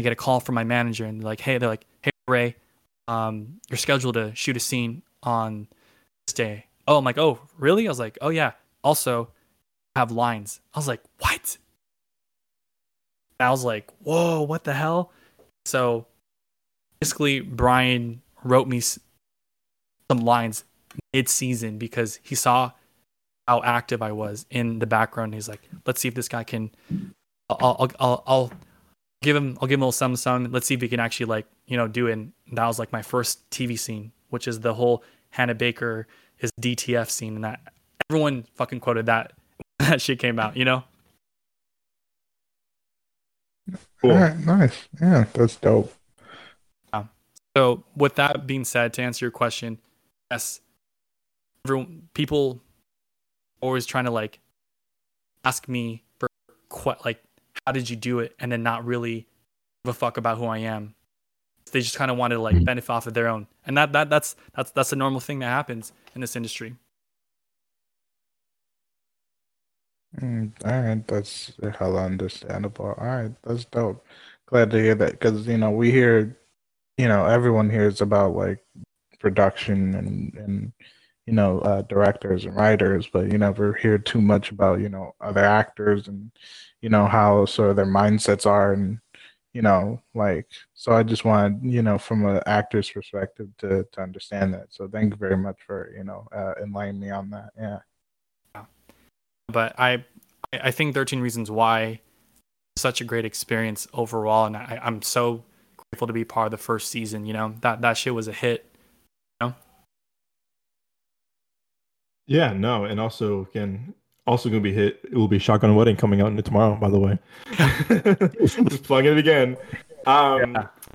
I get a call from my manager, and they're like, hey, Ray, you're scheduled to shoot a scene on this day. Oh, I'm like, "Oh, really?" I was like, "Oh, yeah. Also, have lines." I was like, "What?" And I was like, "Whoa, what the hell?" So basically, Brian wrote me some lines mid-season because he saw how active I was in the background. He's like, "Let's see if this guy can. I'll give him. I'll give him a little something. Let's see if he can actually do it." And that was like my first TV scene, which is the whole Hannah Baker is DTF scene, and that everyone fucking quoted that when that shit came out, you know. Cool. All right, nice. Yeah, that's dope. So with that being said, to answer your question, yes, people always trying to ask me for how did you do it, and then not really give a fuck about who I am. They just kind of wanted to benefit off of their own, and that's a normal thing that happens in this industry. All right, that's hella understandable. All right, that's dope. Glad to hear that, because we hear, everyone hears about production and directors and writers, but you never hear too much about other actors and how sort of their mindsets are, and so I just wanted from an actor's perspective to understand that. So thank you very much for enlightening me on that. Yeah. But I think 13 Reasons Why is such a great experience overall, and I'm so grateful to be part of the first season. That shit was a hit. Yeah, no, and also gonna be hit. It will be Shotgun Wedding coming out tomorrow, by the way. Just plugging it again.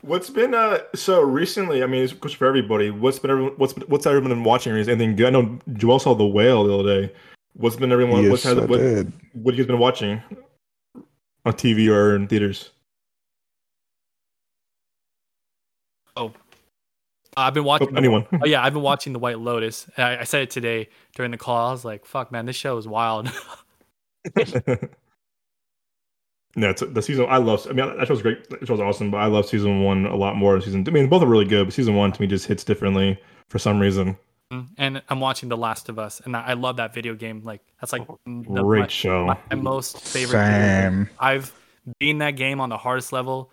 What's been so recently? I mean, it's a question for everybody. What's everyone been watching? Is anything good? I know Joel saw The Whale the other day. What's been everyone? Yes, what you guys been watching on TV or in theaters? Oh. I've been watching. I've been watching The White Lotus. I said it today during the call. I was like, "Fuck, man, this show is wild." No, it's the season. I love. I mean, that show's great. That show's awesome. But I love season 1 a lot more. I mean, both are really good, but season 1 to me just hits differently for some reason. And I'm watching The Last of Us, and I love that video game. That's great show. My most favorite. Same. I've beaten that game on the hardest level,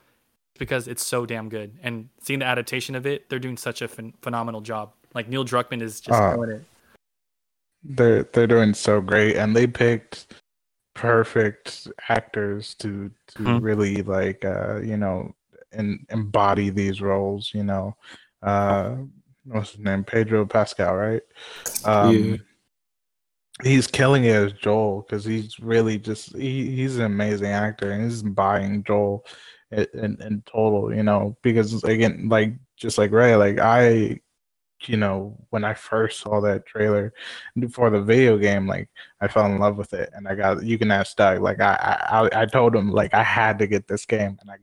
because it's so damn good, and seeing the adaptation of it, they're doing such a phenomenal job. Neil Druckmann is just doing it. They're doing so great, and they picked perfect actors to really embody these roles. What's his name? Pedro Pascal, right? He's killing it as Joel, because he's really just he's an amazing actor, and he's buying Joel in total, you know, because again, like just like Ray, like I, you know, when I first saw that trailer for the video game, like I fell in love with it, and I got, you can ask Doug, like I told him like I had to get this game, and I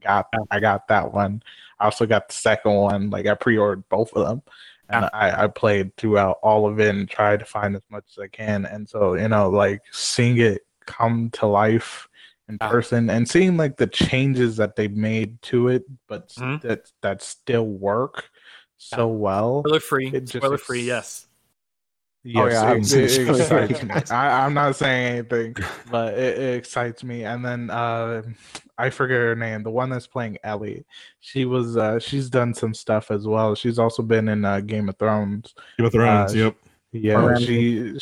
got that one. I also got the second one, like I pre-ordered both of them. And I played throughout all of it and tried to find as much as I can. And so, you know, like seeing it come to life in person and seeing like the changes that they made to it, but that still work so well. Spoiler free, yes. It excites me. I'm not saying anything, but it excites me. And then I forget her name, the one that's playing Ellie. She was she's done some stuff as well. She's also been in Game of Thrones. Yep. Yeah, she's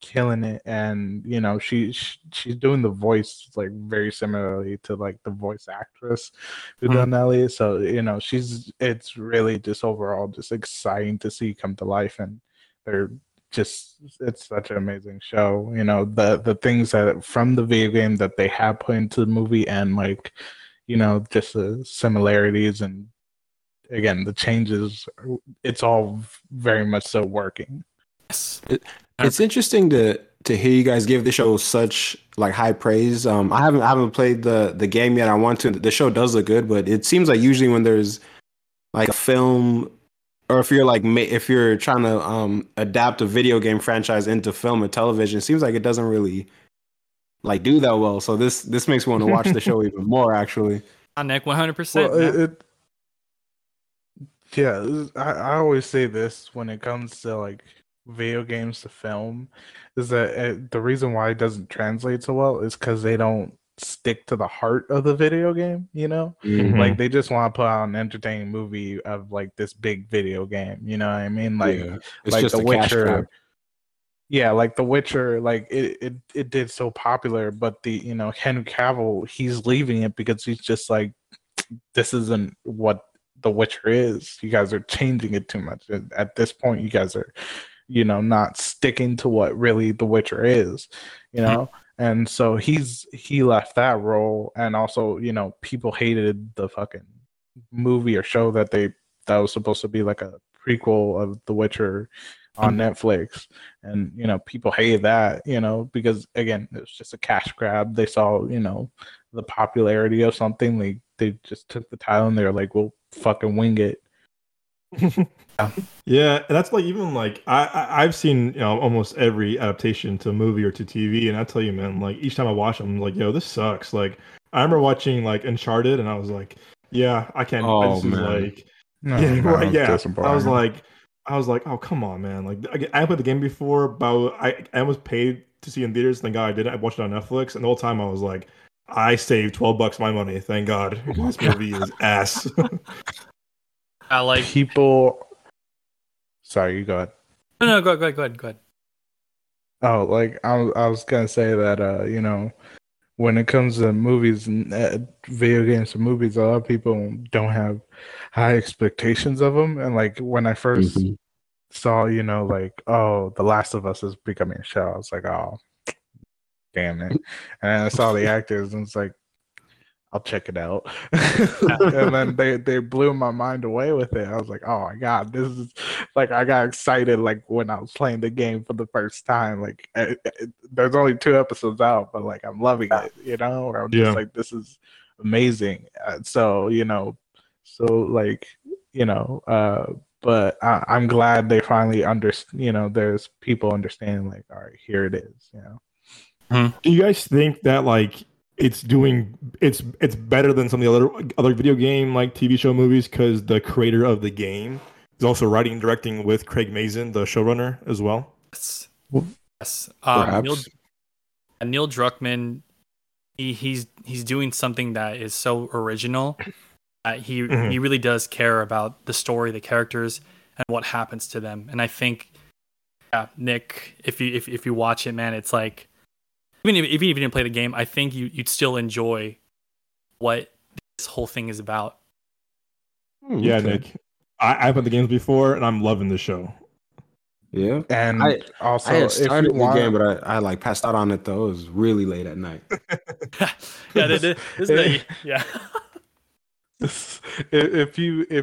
killing it, and you know she's doing the voice like very similarly to like the voice actress who done Ellie. So you know it's really just overall just exciting to see come to life, and they're just, it's such an amazing show. You know the things that from the video game that they have put into the movie, and like you know just the similarities, and again the changes. It's all very much so working. Yes. It's interesting to hear you guys give the show such like high praise. I haven't played the game yet. I want to. The show does look good, but it seems like usually when there's like a film, or if you're trying to adapt a video game franchise into film or television, it seems like it doesn't really like do that well. So this makes me want to watch the show even more. Actually, I neck 100%. Yeah, I always say this when it comes to like video games to film, is that the reason why it doesn't translate so well is because they don't stick to the heart of the video game, you know? Mm-hmm. Like they just want to put out an entertaining movie of like this big video game, you know what I mean? Like The Witcher. Yeah, like The Witcher, like it did so popular, but the, you know, Henry Cavill, he's leaving it because he's just like, this isn't what The Witcher is. You guys are changing it too much. At this point, you guys are, you know, not sticking to what really The Witcher is, you know? And so he left that role, and also, you know, people hated the fucking movie or show that was supposed to be like a prequel of The Witcher on Netflix. And, you know, people hated that, you know, because again, it was just a cash grab. They saw, you know, the popularity of something. Like they just took the title and they were like, we'll fucking wing it. Yeah, and that's like, even like I've seen, you know, almost every adaptation to a movie or to TV, and I tell you, man, like each time I watch them, I'm like, yo, this sucks. Like I remember watching like Uncharted, and I was like, yeah, I can't. Oh, man. I was like, oh come on, man. Like I played the game before, but I was paid to see in theaters. Thank God I didn't. I watched it on Netflix, and the whole time I was like, I saved $12 my money. Thank God. This movie is ass. I like people. Sorry, you go ahead. No, go ahead. Oh, like I was gonna say that you know, when it comes to movies and video games and movies, a lot of people don't have high expectations of them. And like when I first saw, you know, like, oh, The Last of Us is becoming a show, I was like, oh, damn it. And I saw the actors, and it's like, I'll check it out. And then they blew my mind away with it. I was like, oh my God, this is like, I got excited. Like when I was playing the game for the first time, like there's only 2 episodes out, but like, I'm loving it, you know? I'm just like, this is amazing. So, you know, but I'm glad they finally understand, you know, there's people understanding like, all right, here it is, you know? Do you guys think that like, it's better than some of the other video game like TV show movies because the creator of the game is also writing and directing with Craig Mazin, the showrunner, as well? Yes. Neil Druckmann, he's doing something that is so original. He really does care about the story, the characters, and what happens to them. And I think, yeah, Nick, if you watch it, man, it's like, even if you didn't play the game, I think you'd still enjoy what this whole thing is about. Yeah, okay. Nick, I've played the games before, and I'm loving the show. Yeah, and also I had started the game, but I like passed out on it though. It was really late at night. Yeah, yeah. If you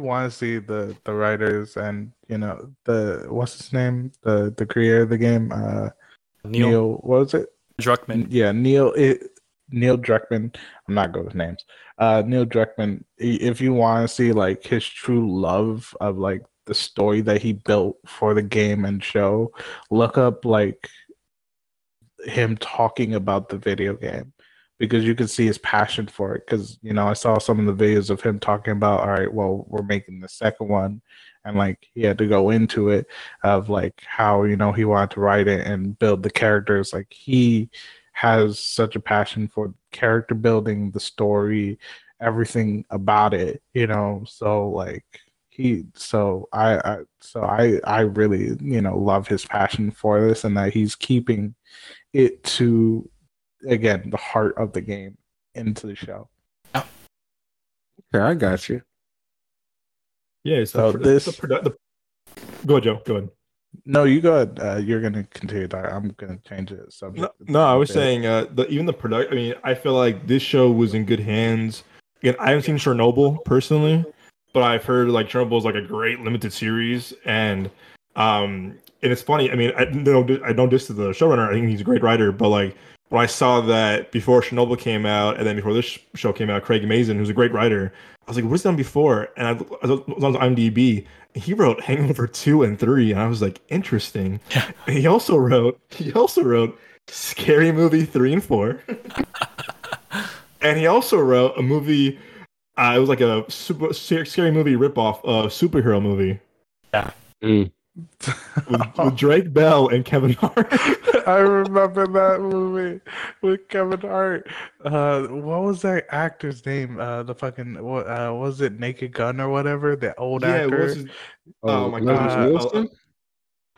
want to see the writers and you know the what's his name the creator of the game Neil what was it Druckmann yeah Neil Druckmann I'm not good with names Neil Druckmann, if you want to see like his true love of like the story that he built for the game and show, look up like him talking about the video game, because you can see his passion for it. Because, you know, I saw some of the videos of him talking about, all right, well, we're making the second one. And like, he had to go into it of like how, you know, he wanted to write it and build the characters. Like he has such a passion for character building, the story, everything about it, you know? So like, I really, you know, love his passion for this, and that he's keeping it to, again, the heart of the game into the show. Oh. Okay, I got you. Yeah. So go ahead, Joe. Go ahead. No, you go ahead. You're gonna continue. I'm gonna change the subject. No, I was saying even the product. I mean, I feel like this show was in good hands. Again, I haven't seen Chernobyl personally. But I've heard like Chernobyl is like a great limited series, and it's funny. I mean, I don't diss to the showrunner. I think he's a great writer. But like when I saw that before Chernobyl came out, and then before this show came out, Craig Mazin, who's a great writer, I was like, "What's done before?" And I was on IMDb. He wrote Hangover 2 and 3, and I was like, "Interesting." Yeah. And he also wrote Scary Movie 3 and 4, and he also wrote a movie. It was like a super scary movie ripoff of superhero movie. Yeah. Mm. with Drake Bell and Kevin Hart. I remember that movie with Kevin Hart. What was that actor's name? Was it Naked Gun or whatever? The old actor. My God.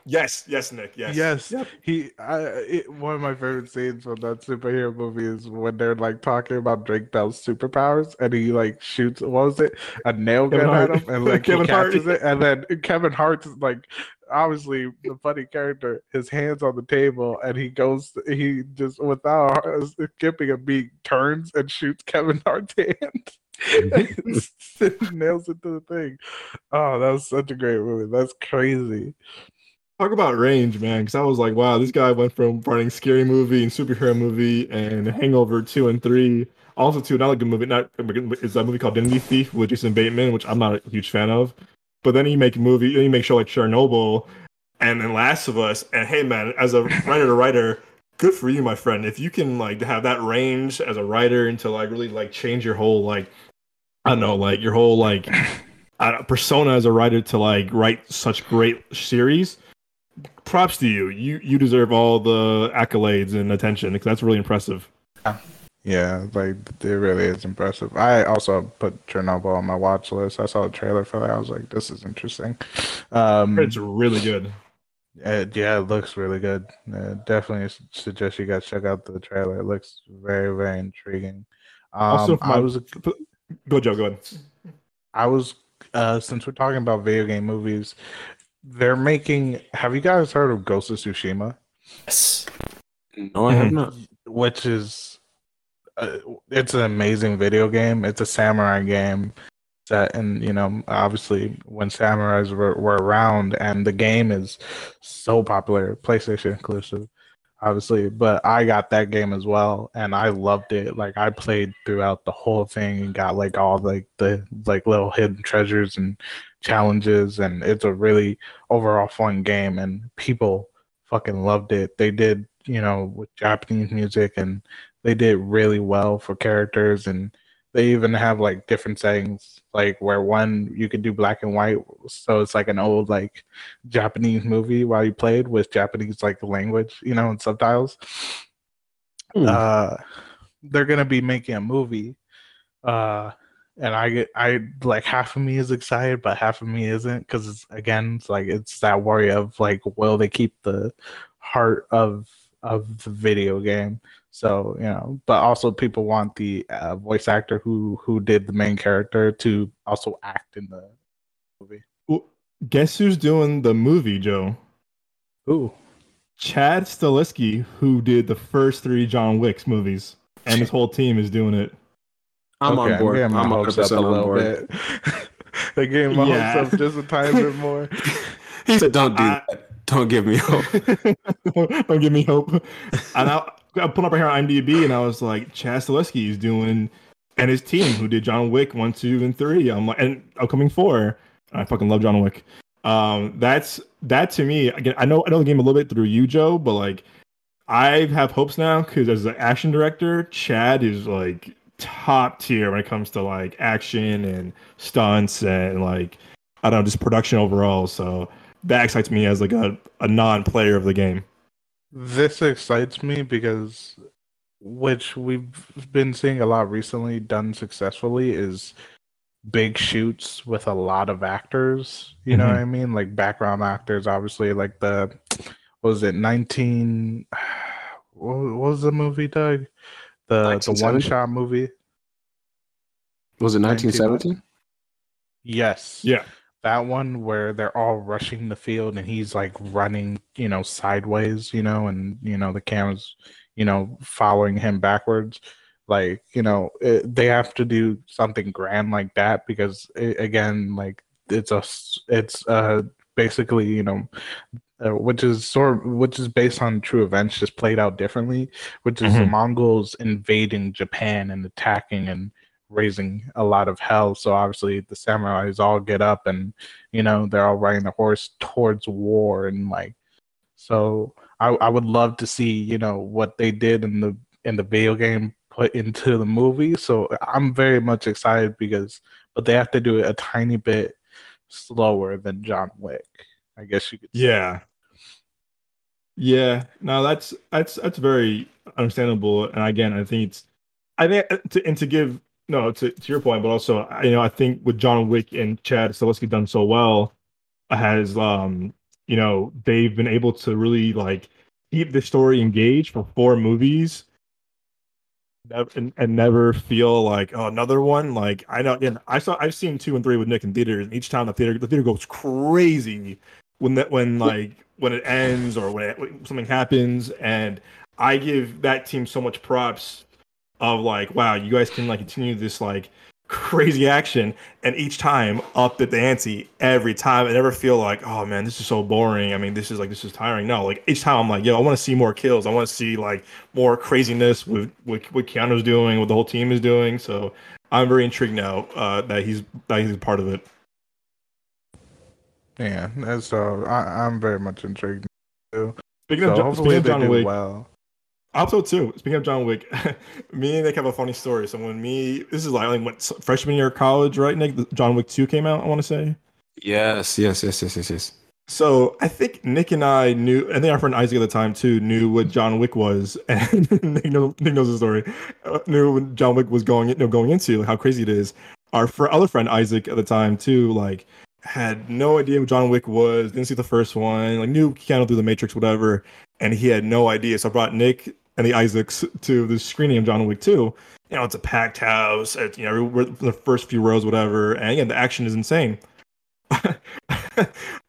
Yes, Nick. Yes. Yep. One of my favorite scenes from that superhero movie is when they're like talking about Drake Bell's superpowers, and he like shoots a nail gun at him, and like Kevin catches it, and then Kevin Hart's like obviously the funny character, his hands on the table, and he just without skipping a beat turns and shoots Kevin Hart's hand. Nails it to the thing. Oh, that was such a great movie. That's crazy. Talk about range, man, because I was like, wow, this guy went from running Scary Movie and Superhero Movie and Hangover 2 and 3. Also, too, not a good movie. It's a movie called Identity Thief with Jason Bateman, which I'm not a huge fan of. But then you make show like Chernobyl and then Last of Us. And hey, man, as a writer, good for you, my friend. If you can like have that range as a writer and to like really like change your whole like, I don't know, like your whole like persona as a writer to like write such great series. Props to you. You deserve all the accolades and attention, because that's really impressive. Yeah, like it really is impressive. I also put Chernobyl on my watch list. I saw the trailer for that. I was like, this is interesting. It's really good. Yeah, it looks really good. Definitely suggest you guys check out the trailer. It looks very, very intriguing. Also, go ahead. I was since we're talking about video game movies. They're making. Have you guys heard of Ghost of Tsushima? Yes. No, I have not. Which is, it's an amazing video game. It's a samurai game set, and you know, obviously, when samurais were around, and the game is so popular, PlayStation exclusive, obviously. But I got that game as well, and I loved it. Like I played throughout the whole thing and got like all like the like little hidden treasures and challenges, and it's a really overall fun game, and people fucking loved it. They did, you know, with Japanese music, and they did really well for characters, and they even have like different settings, like where one you could do black and white, so it's like an old like Japanese movie while you played with Japanese like language, you know, and subtitles. They're gonna be making a movie, and I like half of me is excited, but half of me isn't, because it's that worry of like, will they keep the heart of the video game? So, you know, but also people want the voice actor who did the main character to also act in the movie. Guess who's doing the movie, Joe? Ooh. Chad Stahelski, who did the first 3 John Wick movies, and his whole team is doing it. I'm on board. Yeah, I'm on board. They gave my hopes up just a tiny bit more. He said, "Don't do that. Don't give me hope. Don't give me hope." And I pulled up right here on IMDb, and I was like, Chad Stahelski is doing, and his team who did John Wick 1, 2, and 3. I'm like, and upcoming 4. I fucking love John Wick. That's that to me. Again, I know the game a little bit through you, Joe, but like, I have hopes now because as an action director, Chad is like top tier when it comes to like action and stunts and like, I don't know, just production overall. So that excites me as like a non-player of the game. This excites me because, which we've been seeing a lot recently done successfully, is big shoots with a lot of actors, you know what I mean? Like background actors, obviously, like the, what was it, what was the movie, Doug? The one-shot movie. Was it 1917? Yes. Yeah. That one where they're all rushing the field and he's like running, you know, sideways, you know, and, you know, the camera's, you know, following him backwards. Like, you know, they have to do something grand like that because, again, like it's basically, you know, which is based on true events, just played out differently, which is the Mongols invading Japan and attacking and raising a lot of hell. So obviously the samurais all get up and, you know, they're all riding the horse towards war. And like, so I would love to see, you know, what they did in the video game put into the movie. So I'm very much excited but they have to do it a tiny bit slower than John Wick, I guess you could say. Yeah. No, that's very understandable. And again, to your point, but also, you know, I think with John Wick and Chad Stahelski done so well, has, you know, they've been able to really like keep the story engaged for 4 movies. And never feel like, oh, another one. Like I know, and I've seen 2 and 3 with Nick in theaters, and each time the theater goes crazy when it ends or when something happens. And I give that team so much props of like, wow, you guys can like continue this like crazy action, and each time up at the ante every time. I never feel like, oh man, this is so boring. I mean, this is tiring. No, like each time I'm like, yo, I want to see more kills. I want to see like more craziness with what Keanu's doing, what the whole team is doing. So I'm very intrigued now that he's a part of it. Yeah, and so I'm very much intrigued too. Speaking of John Wick, well. Also, too, speaking of John Wick, me and Nick have a funny story. So this is like freshman year of college, right, Nick? John Wick 2 came out, I want to say. Yes. So I think Nick and I knew, and I think our friend Isaac at the time, too, knew what John Wick was. And Nick knows the story. Knew what John Wick was going into, like how crazy it is. Our other friend Isaac at the time, too, like had no idea what John Wick was, didn't see the first one, like knew Keanu through The Matrix, whatever, and he had no idea. So I brought Nick and the Isaacs to the screening of John Wick 2. You know, it's a packed house. It's, you know, we're the first few rows, whatever. And again, the action is insane.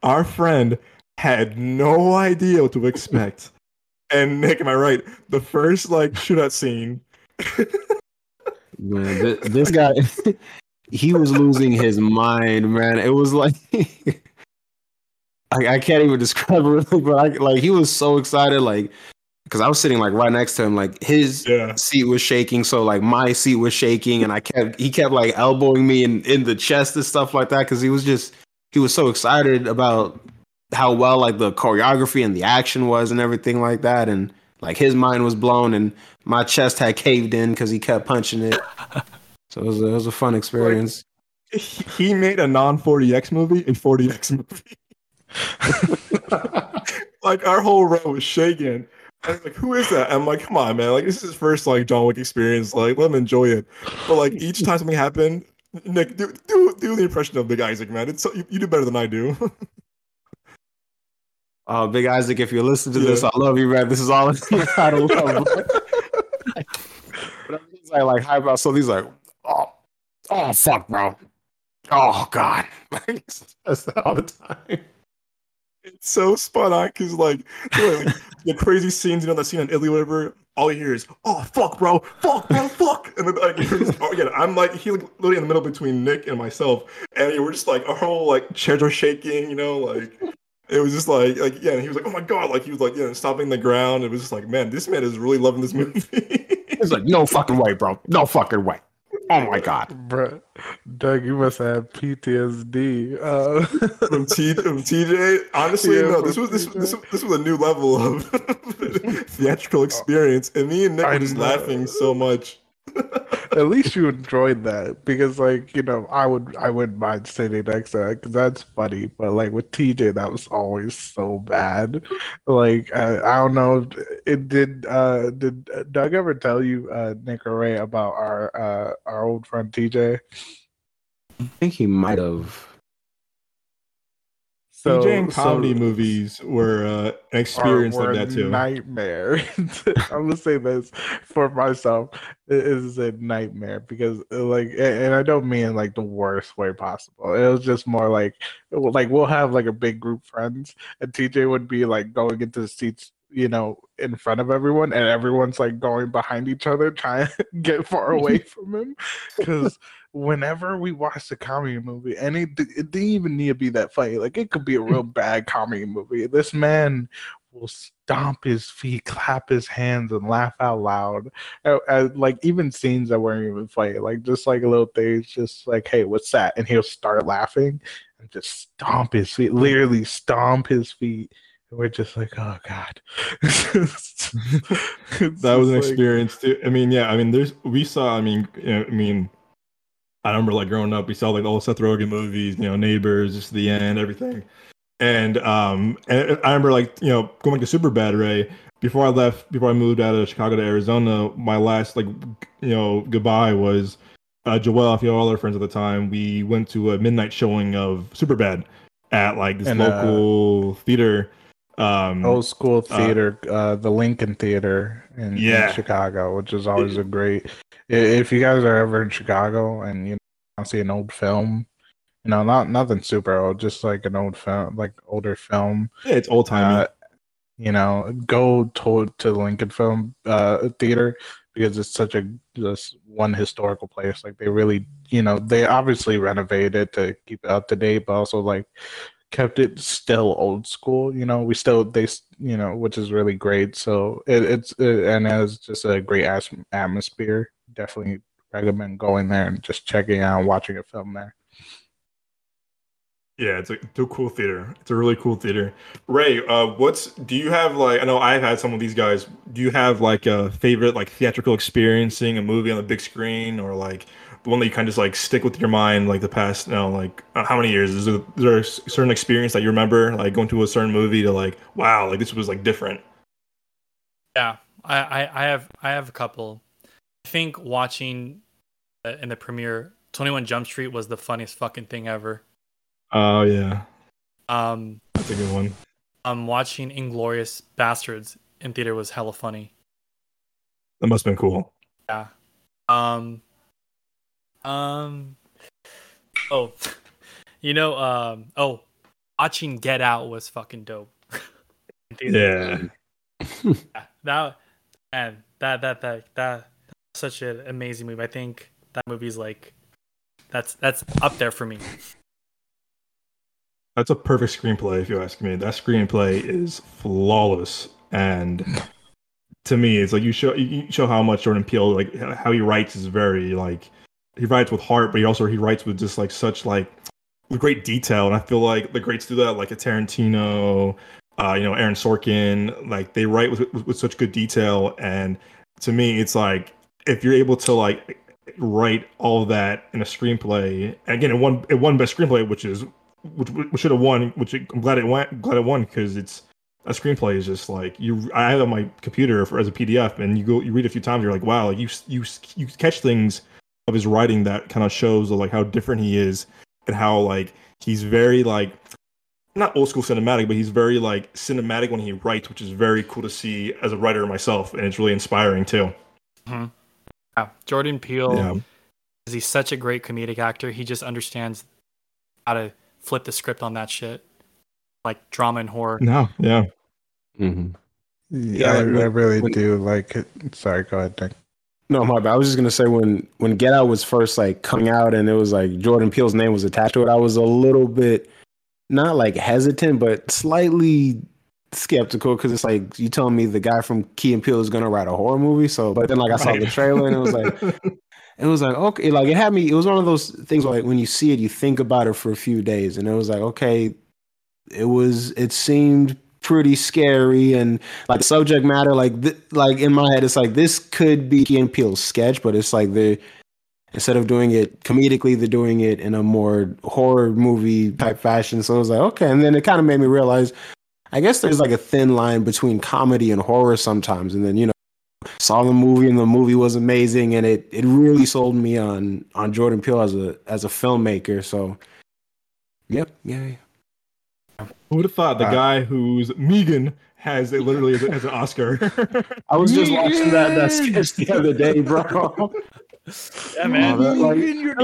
Our friend had no idea what to expect. And Nick, am I right? The first like shootout scene. Man, this guy, he was losing his mind, man. It was like, I can't even describe it really, but he was so excited, like. Because I was sitting like right next to him, like his seat was shaking, so like my seat was shaking, and he kept like elbowing me in the chest and stuff like that, because he was so excited about how well like the choreography and the action was and everything like that, and like his mind was blown and my chest had caved in because he kept punching it. So it was a fun experience. Like, he made a non-40X movie and 40X movie. Like our whole row was shaking. I was like, who is that? I'm like, come on, man. Like, this is his first like John Wick experience. Like, let him enjoy it. But like each time something happened, Nick, do the impression of Big Isaac, man. It's so, you do better than I do. Oh, Big Isaac, if you listen to this, I love you, man. This is all I love. But I like hype out. So he's like, oh fuck, bro. Oh God, that's that all the time. It's so spot on because like the crazy scenes, you know, that scene on Italy, whatever. All you hear is, "Oh fuck, bro, fuck, bro, fuck," and then like, just, oh, yeah, I'm like, he literally in the middle between Nick and myself, and we're just like, our whole like chairs are shaking, you know, like it was just like yeah, and he was like, "Oh my God," like he was like, yeah, stomping the ground. It was just like, man, this man is really loving this movie. He's like, "No fucking way, bro, no fucking way." Oh my God, bro, Doug, you must have PTSD from TJ. Honestly, yeah, no, this was a new level of theatrical experience, and me and Nick were just laughing so much. At least you enjoyed that, because like, you know, I wouldn't mind sitting next to that because that's funny. But like with TJ, that was always so bad. Like I don't know, it did Doug ever tell you Nick or Ray about our old friend TJ? I think he might have. So, TJ and comedy movies were an experience like that too. Nightmare. I'm gonna say this for myself. It is a nightmare because, like, and I don't mean like the worst way possible. It was just more like we'll have like a big group of friends, and TJ would be like going into the seats, you know, in front of everyone, and everyone's like going behind each other, trying to get far away from him, because. Whenever we watched a comedy movie, and it didn't even need to be that funny. Like, it could be a real bad comedy movie. This man will stomp his feet, clap his hands, and laugh out loud. At, like, even scenes that weren't even funny. Like, just like little things, just like, hey, what's that? And he'll start laughing and just stomp his feet, literally stomp his feet. And we're just like, oh, God. That was an experience, too. I mean, yeah, I mean, I remember like growing up, we saw like all Seth Rogen movies, you know, Neighbors, Just the End, everything. And I remember like, you know, going to Superbad, Ray, before I moved out of Chicago to Arizona, my last like, you know, goodbye was Joelle, you know, all our friends at the time. We went to a midnight showing of Superbad at like this local theater. Old school theater, the Lincoln Theater in Chicago, which is always a great. If you guys are ever in Chicago and you see an old film, you know, not nothing super old, just like an old film, like older film. Yeah, it's old timey. You know, go to the Lincoln Film Theater because it's such a just one historical place. Like they really, you know, they obviously renovated it to keep it up to date, but also like. Kept it still old school, you know. They you know, which is really great. So and it was just a great atmosphere. Definitely recommend going there and just checking out and watching a film there. Yeah, it's a cool theater. It's a really cool theater. Ray, do you have like? I know I've had some of these guys. Do you have like a favorite like theatrical experience, seeing a movie on the big screen, or like? One that you kind of just like stick with your mind, like the past now, like how many years? Is there a certain experience that you remember, like going to a certain movie to like, wow, like this was like different? Yeah, I have a couple. I think watching in the premiere, 21 Jump Street was the funniest fucking thing ever. Oh yeah, that's a good one. Watching Inglourious Bastards in theater was hella funny. That must have been cool. Yeah. Watching Get Out was fucking dope. Yeah. That such an amazing movie. I think that movie's like that's up there for me. That's a perfect screenplay if you ask me. That screenplay is flawless, and to me it's like you show how much Jordan Peele, like how he writes is very like he writes with heart, but he writes with just like such like with great detail. And I feel like the greats do that, like a Tarantino, you know, Aaron Sorkin, like they write with such good detail. And to me, it's like if you're able to like write all that in a screenplay, and again, it won best screenplay, which should have won. Which I'm glad it won because it's a screenplay is just like you. I have it on my computer as a PDF, and you read a few times, you're like, wow, like you catch things. Of his writing that kind of shows like how different he is and how like he's very like not old school cinematic, but he's very like cinematic when he writes, which is very cool to see as a writer myself, and it's really inspiring too. Mm-hmm. Yeah, Jordan Peele, he's such a great comedic actor. He just understands how to flip the script on that shit, like drama and horror. No, yeah. Mm-hmm. Yeah, I really do like it. Sorry, go ahead, Nick. No, my bad. I was just gonna say when Get Out was first like coming out and it was like Jordan Peele's name was attached to it, I was a little bit not like hesitant, but slightly skeptical because it's like you telling me the guy from Key and Peele is gonna write a horror movie. So, but then like I saw the trailer and it was like okay, like it had me. It was one of those things where, like when you see it, you think about it for a few days, and it was like okay, it seemed pretty scary and like subject matter like in my head it's like this could be Key and Peele's sketch, but it's like they instead of doing it comedically they're doing it in a more horror movie type fashion. So I was like okay, and then it kind of made me realize I guess there's like a thin line between comedy and horror sometimes. And then you know saw the movie and the movie was amazing and it really sold me on Jordan Peele as a filmmaker. So yep. Who would have thought the guy who's Megan has it literally as an Oscar? I was just watching that sketch the other day, bro. Yeah, man. Megan,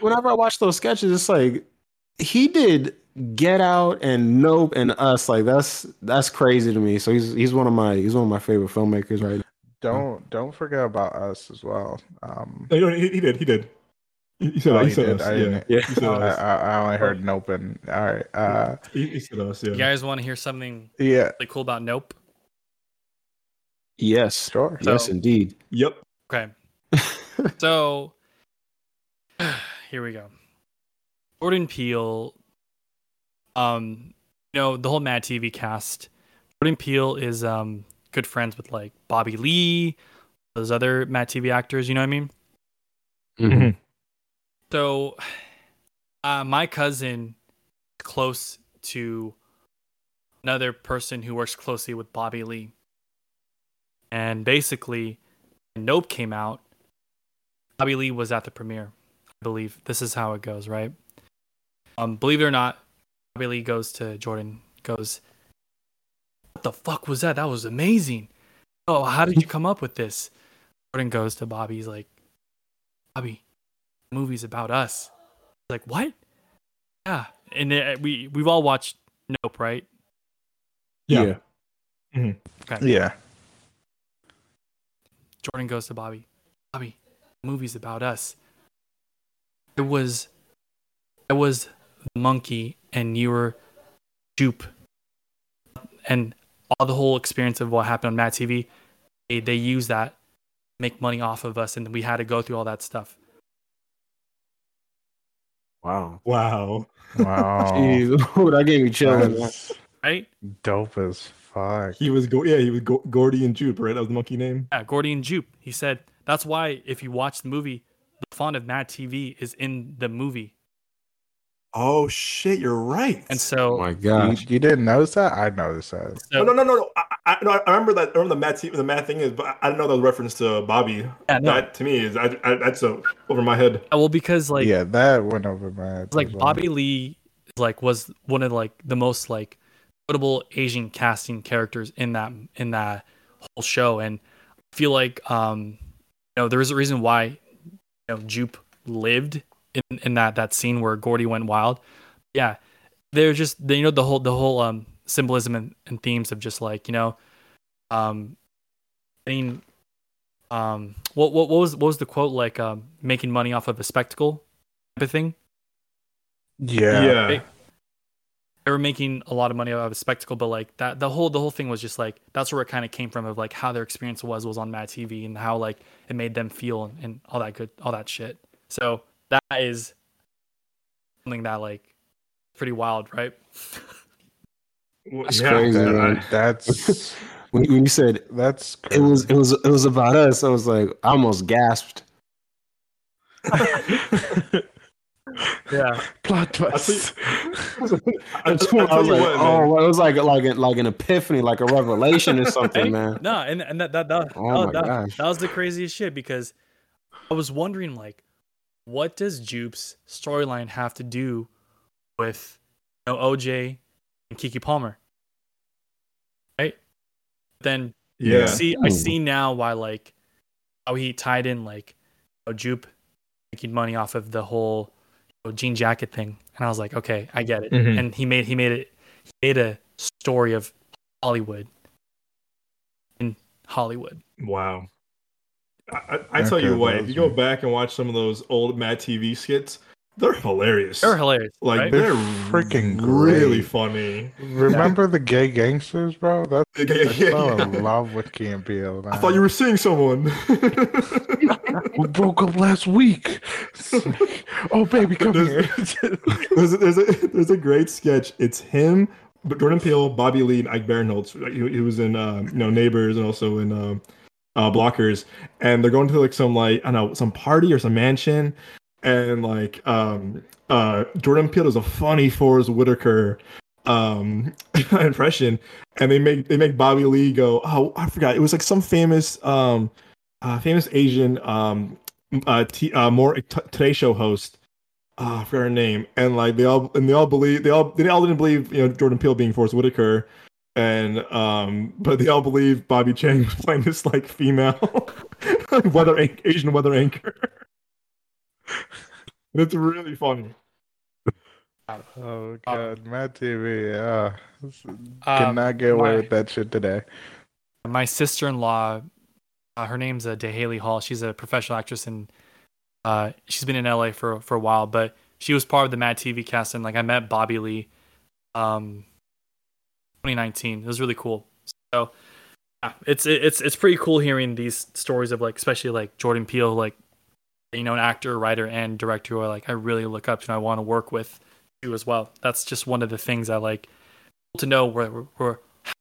whenever I watch those sketches, it's like he did Get Out and Nope and Us. Like that's crazy to me. So he's one of my favorite filmmakers right now. Don't forget about Us as well. He did. You said us. I only heard Nope. And all right. You said us. Yeah. You guys want to hear something? Yeah. Really cool about Nope. Yes. Sure. So, yes, indeed. Yep. Okay. So here we go. Jordan Peele. You know the whole Mad TV cast. Jordan Peele is good friends with like Bobby Lee, those other Mad TV actors. You know what I mean? Mm-hmm. So, my cousin is close to another person who works closely with Bobby Lee. And basically, when Nope came out, Bobby Lee was at the premiere, I believe. This is how it goes, right? Believe it or not, Bobby Lee goes to Jordan, goes, "What the fuck was that? That was amazing. Oh, how did you come up with this?" Jordan goes to Bobby, he's like, "Bobby, movies about us." Like, what? Yeah. And we've all watched Nope, right? Yeah. Mm-hmm. Okay. Yeah. Jordan goes to Bobby. "Bobby, movies about us. It was the monkey and you were Jupe. And all the whole experience of what happened on Mad TV, they use that, make money off of us, and we had to go through all that stuff." Wow! Jeez, that gave me chills. Right? Dope as fuck. He was Gordy and Jupe, right? That was the monkey name. Yeah, Gordy and Jupe. He said that's why if you watch the movie, the font of Mad TV is in the movie. Oh shit, you're right. And so, oh my god, you didn't notice that? I noticed that. So, no. I remember that. I remember the Mad thing is, but I didn't know that was a reference to Bobby. Yeah, no. That to me is that's over my head. Well, because like yeah, that went over my head. Like Bobby Lee, like was one of like the most like notable Asian casting characters in that whole show, and I feel like you know there is a reason why you know Jupe lived. In that scene where Gordy went wild. Yeah. They're just you know the whole symbolism and themes of just like, you know, what was the quote like making money off of a spectacle type of thing? Yeah. They were making a lot of money off of a spectacle, but like that the whole thing was just like that's where it kind of came from of like how their experience was on Mad TV and how like it made them feel and all that shit. So that is something that like pretty wild, right? That's crazy. Man. That's when you said that's crazy. It was about us. I was like, I almost gasped. Yeah, plot twist. I was like an epiphany, like a revelation or something, man. No, and that was the craziest shit because I was wondering like, what does Jupe's storyline have to do with you know, OJ and Keke Palmer? Right? Then yeah. I see now why like how he tied in like you know, Jupe making money off of the whole you know, jean jacket thing And I was like, okay, I get it. Mm-hmm. And he made a story of Hollywood in Hollywood. Wow. I tell you what, if you go back and watch some of those old Mad TV skits, they're hilarious. Like, right? They're freaking really funny. Remember the gay gangsters, bro? I fell in love with Campbell. I thought you were seeing someone. We broke up last week. Oh, baby, come here. there's a great sketch. It's him, but Jordan Peele, Bobby Lee, and Ike Barinholtz. He was in Neighbors and also in Blockers. And they're going to some party or some mansion. And Jordan Peele does a funny Forrest Whitaker impression, and they make Bobby Lee go, oh, I forgot, it was like some famous Asian Today Show host, I forgot her name, and like they all didn't believe Jordan Peele being Forrest Whitaker, and but they all believe Bobby Chang was playing this like female Asian weather anchor. It's really funny. Oh god, Mad TV, yeah, cannot get away with that shit today. My sister-in-law, her name's DeHaley Hall. She's a professional actress, and she's been in LA for a while. But she was part of the Mad TV cast, and like I met Bobby Lee, 2019. It was really cool. So yeah, it's pretty cool hearing these stories of like, especially like Jordan Peele, like, you know, an actor, writer, and director who I like, I really look up to and I want to work with you as well. That's just one of the things I like to know, where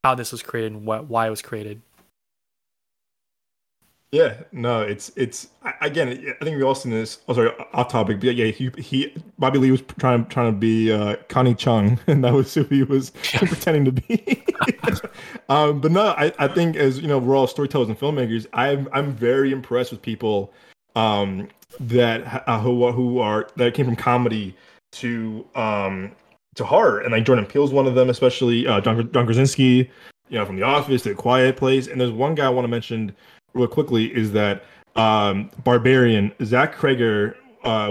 how this was created and why it was created. Yeah, no, I think we all seen this. Oh, sorry, off topic. But yeah, Bobby Lee was trying to be Connie Chung, and that was who he was pretending to be. But no, I think, as you know, we're all storytellers and filmmakers. I'm very impressed with people that came from comedy to horror, and like Jordan Peele's one of them, especially John Krasinski, from The Office to A Quiet Place. And there's one guy I want to mention real quickly is that Barbarian, Zach Cregger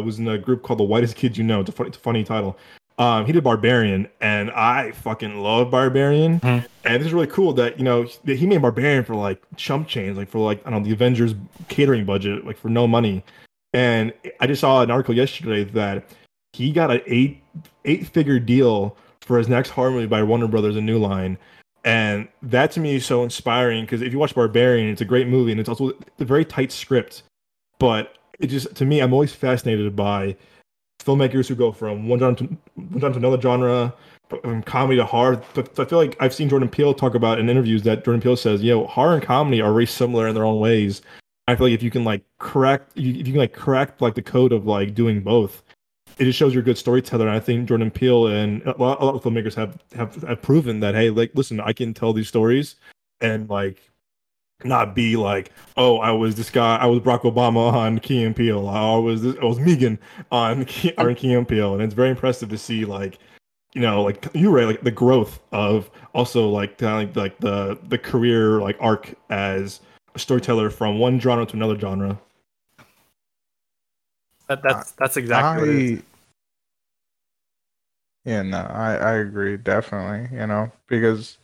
was in a group called The Whitest Kids You Know. It's a funny title. He did Barbarian, and I fucking love Barbarian. Mm-hmm. And this is really cool that, he made Barbarian for like chump change, like for like, I don't know, the Avengers catering budget, like for no money. And I just saw an article yesterday that he got an eight-figure deal for his next horror movie by Warner Brothers, A New Line. And that to me is so inspiring, because if you watch Barbarian, it's a great movie, and it's also a very tight script. But it just, to me, I'm always fascinated by filmmakers who go from one genre to another genre, from comedy to horror. But I feel like I've seen Jordan Peele talk about in interviews that Jordan Peele says, horror and comedy are very similar in their own ways. I feel like if you can correct the code of like doing both, it just shows you're a good storyteller. And I think Jordan Peele and a lot of filmmakers have proven that, hey, like, listen, I can tell these stories and like not be like, oh, I was this guy, I was Barack Obama on Key and Peele, I was Megan on Key and Peele. And it's very impressive to see, like, like you, Ray, like the growth of also like the career like arc as a storyteller from one genre to another genre. That's exactly what it is. Yeah, no, I agree, definitely, because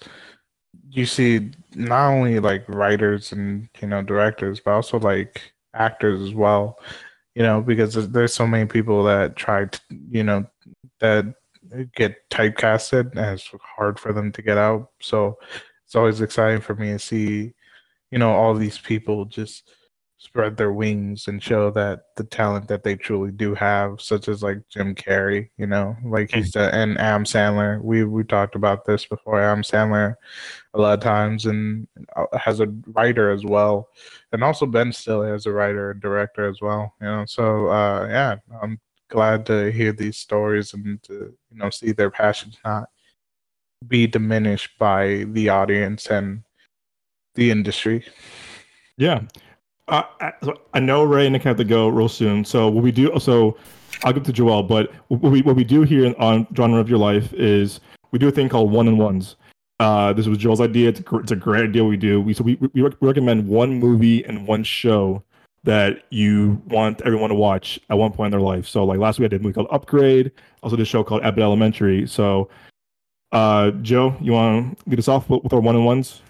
you see not only like writers and directors, but also like actors as well, because there's so many people that try to, that get typecasted, and it's hard for them to get out. So it's always exciting for me to see, all these people just spread their wings and show that the talent that they truly do have, such as like Jim Carrey, like he's and Adam Sandler. We talked about this before. Adam Sandler a lot of times, and has a writer as well, and also Ben Stiller as a writer and director as well. So yeah, I'm glad to hear these stories and to see their passions not be diminished by the audience and the industry. Yeah. I know Ray and Nick have to go real soon, so what we do, so I'll get to Joelle, but what we do here on Genre of Your Life is we do a thing called one-on-ones. This was Joelle's idea. It's a great idea we do. We recommend one movie and one show that you want everyone to watch at one point in their life. So like last week I did a movie called Upgrade, also did a show called Abbott Elementary. So Joe, you want to lead us off with our one-on-ones?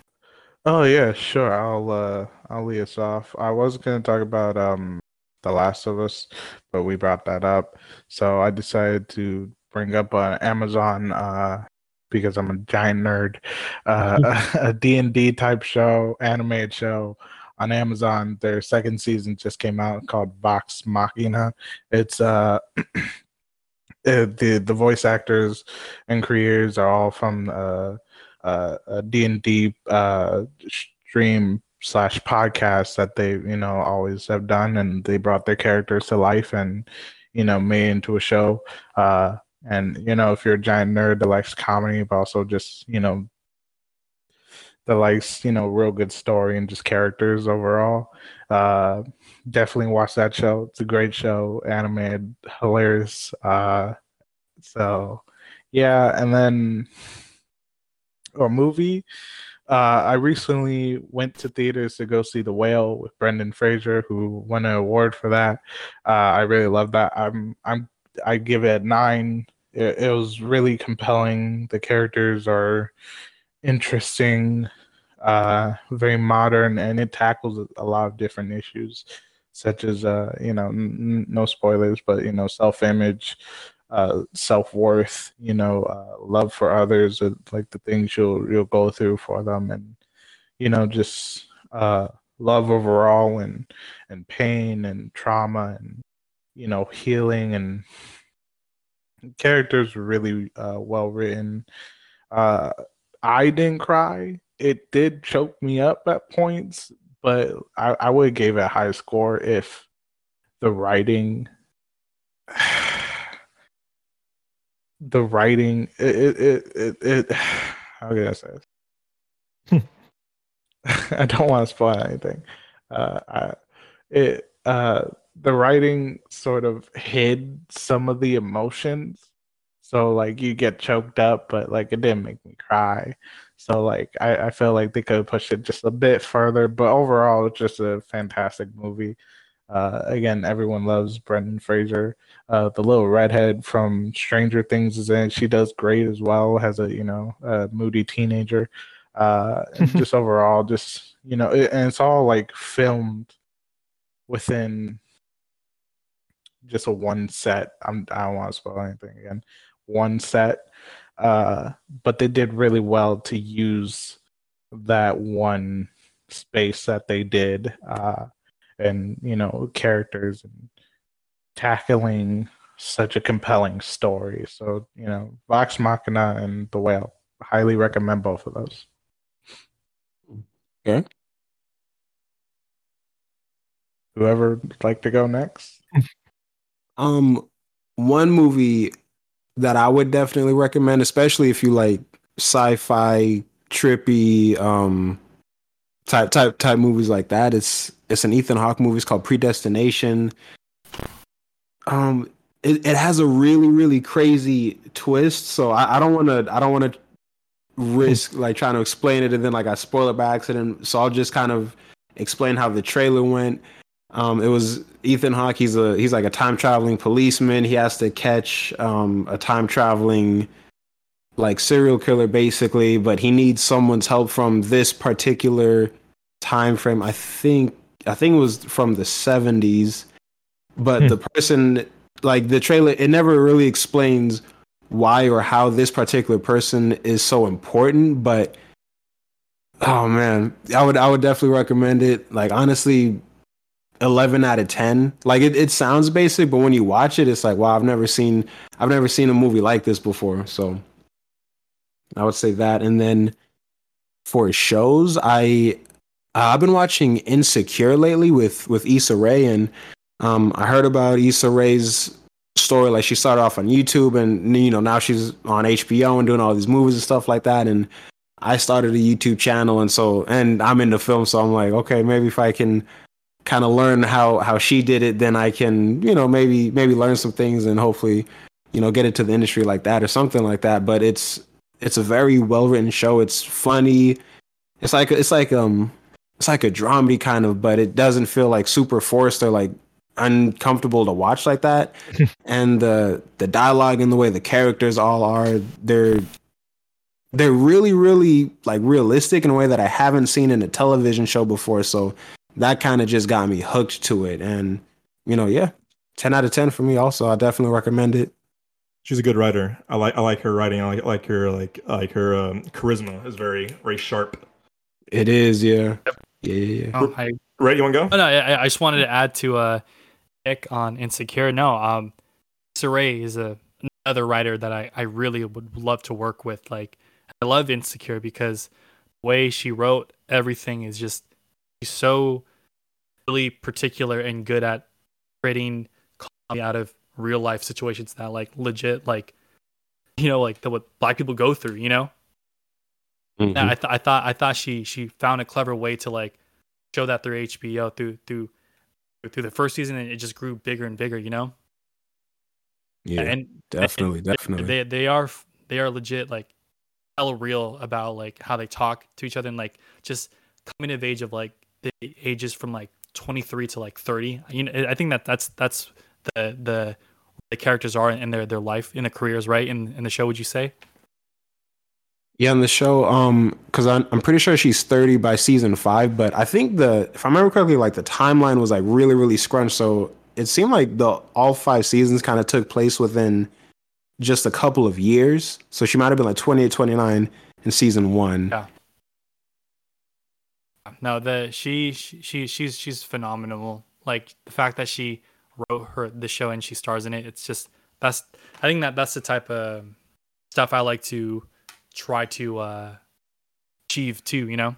Oh yeah, sure. I'll lead us off. I was going to talk about The Last of Us, but we brought that up. So I decided to bring up Amazon because I'm a giant nerd, a D&D type show, animated show on Amazon. Their second season just came out called Vox Machina. It's the voice actors and creators are all from a D&D stream / podcast that they, you know, always have done, and they brought their characters to life and, you know, made into a show. And, you know, if you're a giant nerd that likes comedy, but also just, you know, that likes, you know, real good story and just characters overall, definitely watch that show. It's a great show, animated, hilarious. So, yeah. And then a movie. I recently went to theaters to go see The Whale with Brendan Fraser, who won an award for that. I really love that. I give it a 9. It was really compelling. The characters are interesting, very modern, and it tackles a lot of different issues, such as you know, no spoilers, but you know, self-image, self-worth, you know, love for others, like the things you'll go through for them, and you know, just love overall, and pain and trauma and, you know, healing, and characters were really well written. I didn't cry. It did choke me up at points, but I would have gave it a high score if the writing it how can I say this? I don't want to spoil anything. The writing sort of hid some of the emotions. So, like, you get choked up, but, like, it didn't make me cry. So, like, I feel like they could have pushed it just a bit further. But overall, it's just a fantastic movie. Again, everyone loves Brendan Fraser. The little redhead from Stranger Things is in it. She does great as well, has a, you know, a moody teenager. And just overall, just, you know, and it's all, like, filmed within just a one set. I don't want to spoil anything again. One set, but they did really well to use that one space that they did, and you know, characters and tackling such a compelling story. So you know, Vox Machina and The Whale, highly recommend both of those. Okay. Whoever would like to go next? One movie that I would definitely recommend, especially if you like sci-fi, trippy, type movies like that. It's an Ethan Hawke movie. It's called Predestination. It has a really, really crazy twist. So I don't want to risk like trying to explain it and then like I spoil it by accident. So I'll just kind of explain how the trailer went. It was Ethan Hawke. He's like a time traveling policeman. He has to catch a time traveling like serial killer basically, but he needs someone's help from this particular time frame. I think it was from the 70s, but the person, like the trailer, it never really explains why or how this particular person is so important, but oh man, I would definitely recommend it. Like honestly, 11 out of 10. Like it sounds basic, but when you watch it, it's like, wow, I've never seen a movie like this before. So I would say that. And then for shows, I've been watching Insecure lately with Issa Rae, and I heard about Issa Rae's story. Like she started off on YouTube, and you know, now she's on HBO and doing all these movies and stuff like that. And I started a YouTube channel, and I'm into film, so I'm like, okay, maybe if I can kind of learn how she did it, then I can, you know, maybe learn some things and hopefully, you know, get into the industry like that or something like that. But it's a very well written show. It's funny. It's like it's like a dramedy kind of, but it doesn't feel like super forced or like uncomfortable to watch like that. And the dialogue and the way the characters all are, they're really, really like realistic in a way that I haven't seen in a television show before. So that kind of just got me hooked to it. And, you know, yeah, 10 out of 10 for me also. I definitely recommend it. She's a good writer. I like her writing. I like her charisma is very sharp. It is, yeah. Yeah. Oh, Ray, you want to go? No, I just wanted to add to Nick on Insecure. No, Saray is another writer that I really would love to work with. Like, I love Insecure because the way she wrote everything is just so really particular and good at creating comedy out of real life situations that like legit, like, you know, like what Black people go through, you know. Mm-hmm. I thought she found a clever way to like show that through HBO through the first season, and it just grew bigger and bigger, you know. Yeah, and definitely. They are legit like hella real about like how they talk to each other and like just coming of age of like the ages from like 23 to like 30. You know, I think that's the characters are in their life, in their careers, right? In the show, would you say? Yeah, in the show, because I'm pretty sure she's 30 by season 5, but I think if I remember correctly, like the timeline was like really, really scrunched. So it seemed like all 5 seasons kind of took place within just a couple of years. So she might have been like 28, 29 in season 1. Yeah. No, she's phenomenal. Like the fact that she wrote the show and she stars in it. It's just I think that's the type of stuff I like to try to achieve too, you know.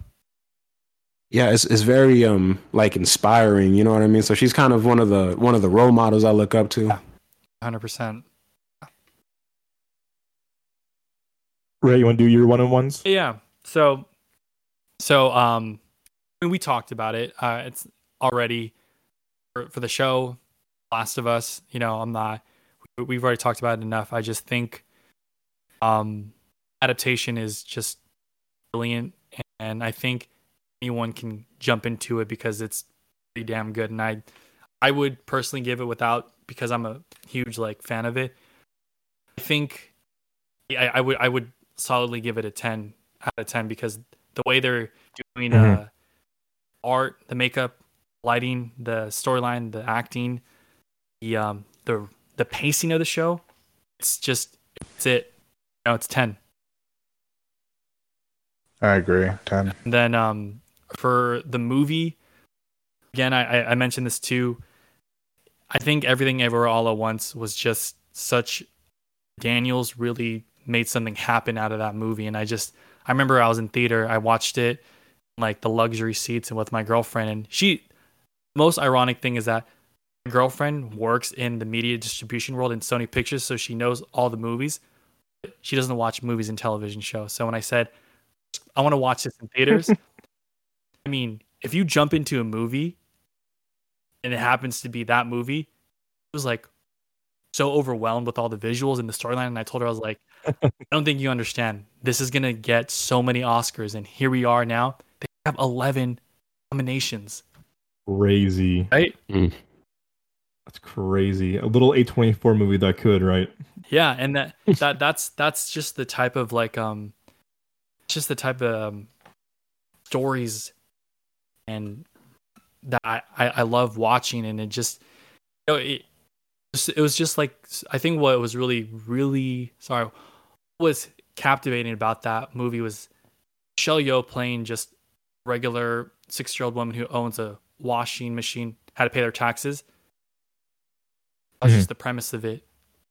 Yeah, it's very like inspiring, you know what I mean? So she's kind of one of the role models I look up to. Yeah, 100%. Ray, you want to do your one-on-ones? Yeah. So I mean, we talked about it. It's already for the show Last of Us, you know, we've already talked about it enough. I just think adaptation is just brilliant, and I think anyone can jump into it because it's pretty damn good. And I would personally give it because I'm a huge like fan of it. I think I would solidly give it a 10 out of 10 because the way they're doing art, the makeup, lighting, the storyline, the acting, the pacing of the show, it's you know, it's 10. I agree. 10. And then for the movie, again, I mentioned this too. I think Everything Everywhere All at Once was just such... Daniels really made something happen out of that movie. And I remember I was in theater. I watched it in, like, the luxury seats and with my girlfriend. And the most ironic thing is that my girlfriend works in the media distribution world in Sony Pictures, so she knows all the movies. But she doesn't watch movies and television shows. So when I said, I want to watch this in theaters. I mean, if you jump into a movie and it happens to be that movie, it was like so overwhelmed with all the visuals and the storyline. And I told her, I was like, I don't think you understand. This is going to get so many Oscars. And here we are now. They have 11 nominations. Crazy. Right? Mm. That's crazy. A little A24 movie that could, right? Yeah. And that's just the type of like, just the type of stories and that I love watching. And it just, you know, it was just like, I think what was was captivating about that movie was Michelle Yeoh playing just regular 6-year-old woman who owns a washing machine, had to pay their taxes. That was just the premise of it.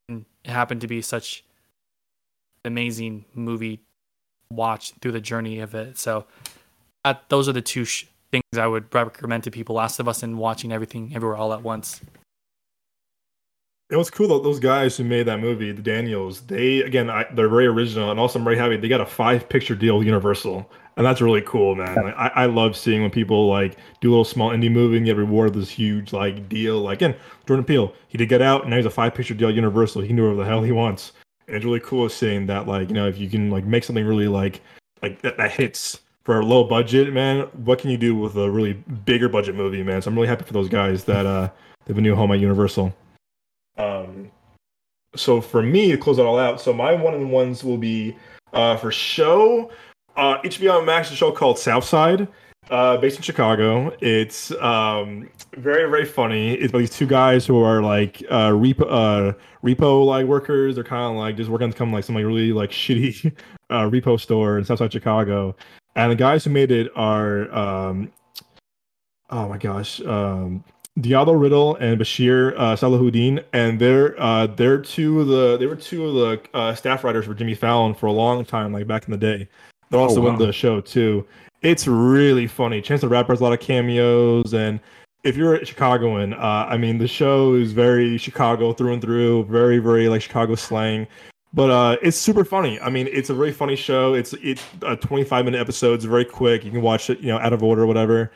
And it happened to be such an amazing movie watch through the journey of it. So those are the two things I would recommend to people, Last of Us and watching Everything Everywhere All at Once. It was cool though, those guys who made that movie, the Daniels, they're very original, and also I'm very happy they got a 5-picture deal with Universal, and that's really cool, man. Like, I love seeing when people like do a little small indie movie and get rewarded with this huge like deal. Like, and Jordan Peele, he did Get Out, and now he's a 5-picture deal at Universal. He can do whatever the hell he wants. And it's really cool seeing that, like, you know, if you can like make something really like that hits, for a low budget, man, what can you do with a really bigger budget movie, man? So I'm really happy for those guys that they have a new home at Universal. So for me, to close it all out, so my one-on-ones will be for show, HBO Max, a show called Southside, based in Chicago. It's very, very funny. It's about these two guys who are like repo like workers. They're kind of like just working to come like some like really like shitty repo store in Southside Chicago. And the guys who made it are Diallo Riddle and Bashir Salahuddin, and they were two of the staff writers for Jimmy Fallon for a long time, like back in the day. They're also in the show too. It's really funny. Chance the Rapper has a lot of cameos, and if you're a Chicagoan, I mean, the show is very Chicago through and through, very, very like Chicago slang. But it's super funny. I mean, it's a really funny show. It's 25-minute episodes, very quick. You can watch it, you know, out of order or whatever.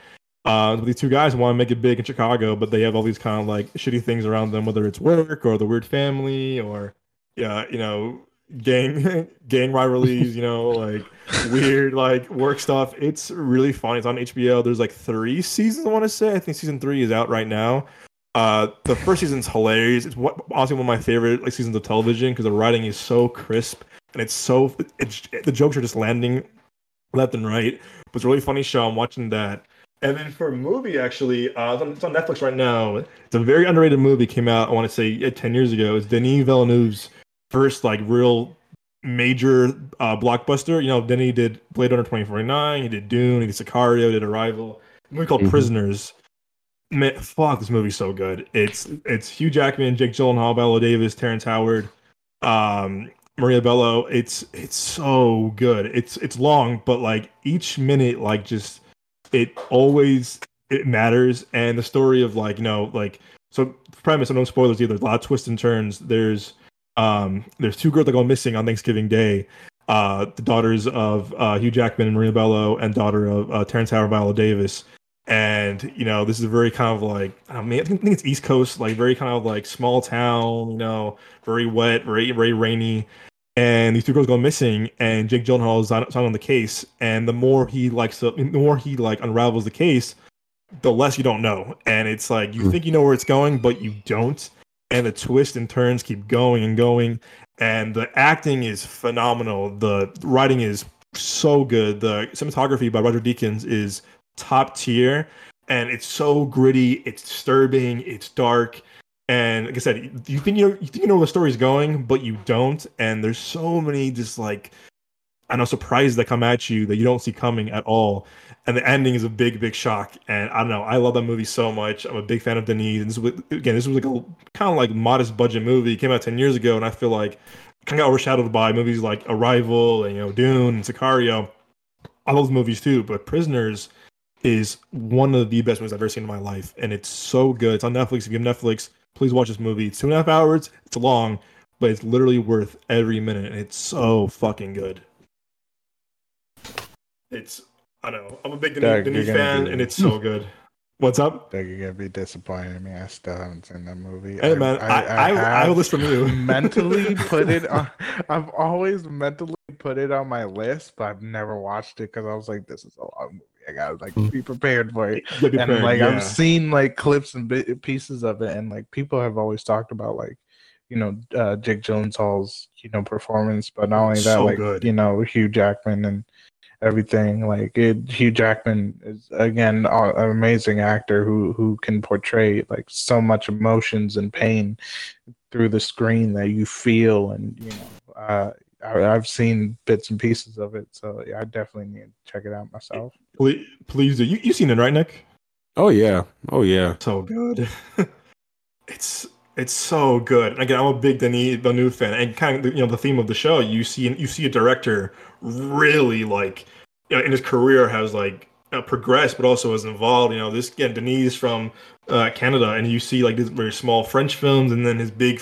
These two guys want to make it big in Chicago, but they have all these kind of like shitty things around them, whether it's work or the weird family or, you know, gang rivalries, you know, like weird like work stuff. It's really funny. It's on HBO. There's like 3 seasons, I want to say. I think season 3 is out right now. The first season's hilarious. It's honestly one of my favorite like seasons of television because the writing is so crisp and the jokes are just landing left and right. But it's a really funny show. I'm watching that. And then for a movie, actually, it's on Netflix right now. It's a very underrated movie. Came out, I want to say, 10 years ago. It's Denis Villeneuve's first like real major blockbuster. You know, Denis did Blade Runner 2049. He did Dune. He did Sicario. He did Arrival. A movie called Prisoners. Man, fuck, this movie's so good. It's Hugh Jackman, Jake Gyllenhaal, Viola Davis, Terrence Howard, Maria Bello. It's so good. It's long, but like each minute, like just. It matters, and the story of like, you know, like, so premise, no spoilers either, a lot of twists and turns. There's 2 girls that go missing on Thanksgiving Day, the daughters of Hugh Jackman and Maria Bello, and daughter of Terrence Howard, Viola Davis. And you know, this is a very kind of like, I mean, I think it's East Coast, like very kind of like small town, you know, very wet, very, very rainy. And these 2 girls go missing, and Jake Gyllenhaal is on the case. And the more he unravels the case, the less you don't know. And it's like you think you know where it's going, but you don't. And the twists and turns keep going and going. And the acting is phenomenal. The writing is so good. The cinematography by Roger Deakins is top tier. And it's so gritty. It's disturbing. It's dark. And like I said, you think you know where the story's going, but you don't. And there's so many just like, I don't know, surprises that come at you that you don't see coming at all. And the ending is a big, big shock. And I don't know, I love that movie so much. I'm a big fan of Denis. And this was like a kind of like modest budget movie. It came out 10 years ago, and I feel like kind of got overshadowed by movies like Arrival and, you know, Dune and Sicario. I love those movies too, but Prisoners is one of the best movies I've ever seen in my life, and it's so good. It's on Netflix. If you have Netflix, please watch this movie. It's 2.5 hours. It's long, but it's literally worth every minute. And it's so fucking good. I don't know. I'm a big Denis fan, and it's so good. What's up? Doug, you're gonna be disappointed in me. I still haven't seen that movie. Hey, man, I will listen to you. Mentally put it on. I've always mentally put it on my list, but I've never watched it because I was like, this is a long movie. I gotta like be prepared for it, and like I've seen like clips and pieces of it, and like people have always talked about like, you know, Jake Gyllenhaal's, you know, performance, but not only that, so like good. You know, Hugh Jackman and everything. Like Hugh Jackman is again an amazing actor who can portray like so much emotions and pain through the screen that you feel, and you know. I've seen bits and pieces of it, so yeah, I definitely need to check it out myself. Please do. You've seen it, right, Nick? Oh yeah. So good. It's so good. And again, I'm a big Denis Villeneuve fan, and kind of, you know, the theme of the show. You see a director really like, you know, in his career has like progressed, but also is involved. You know, this again, Denis from Canada, and you see like these very small French films, and then his big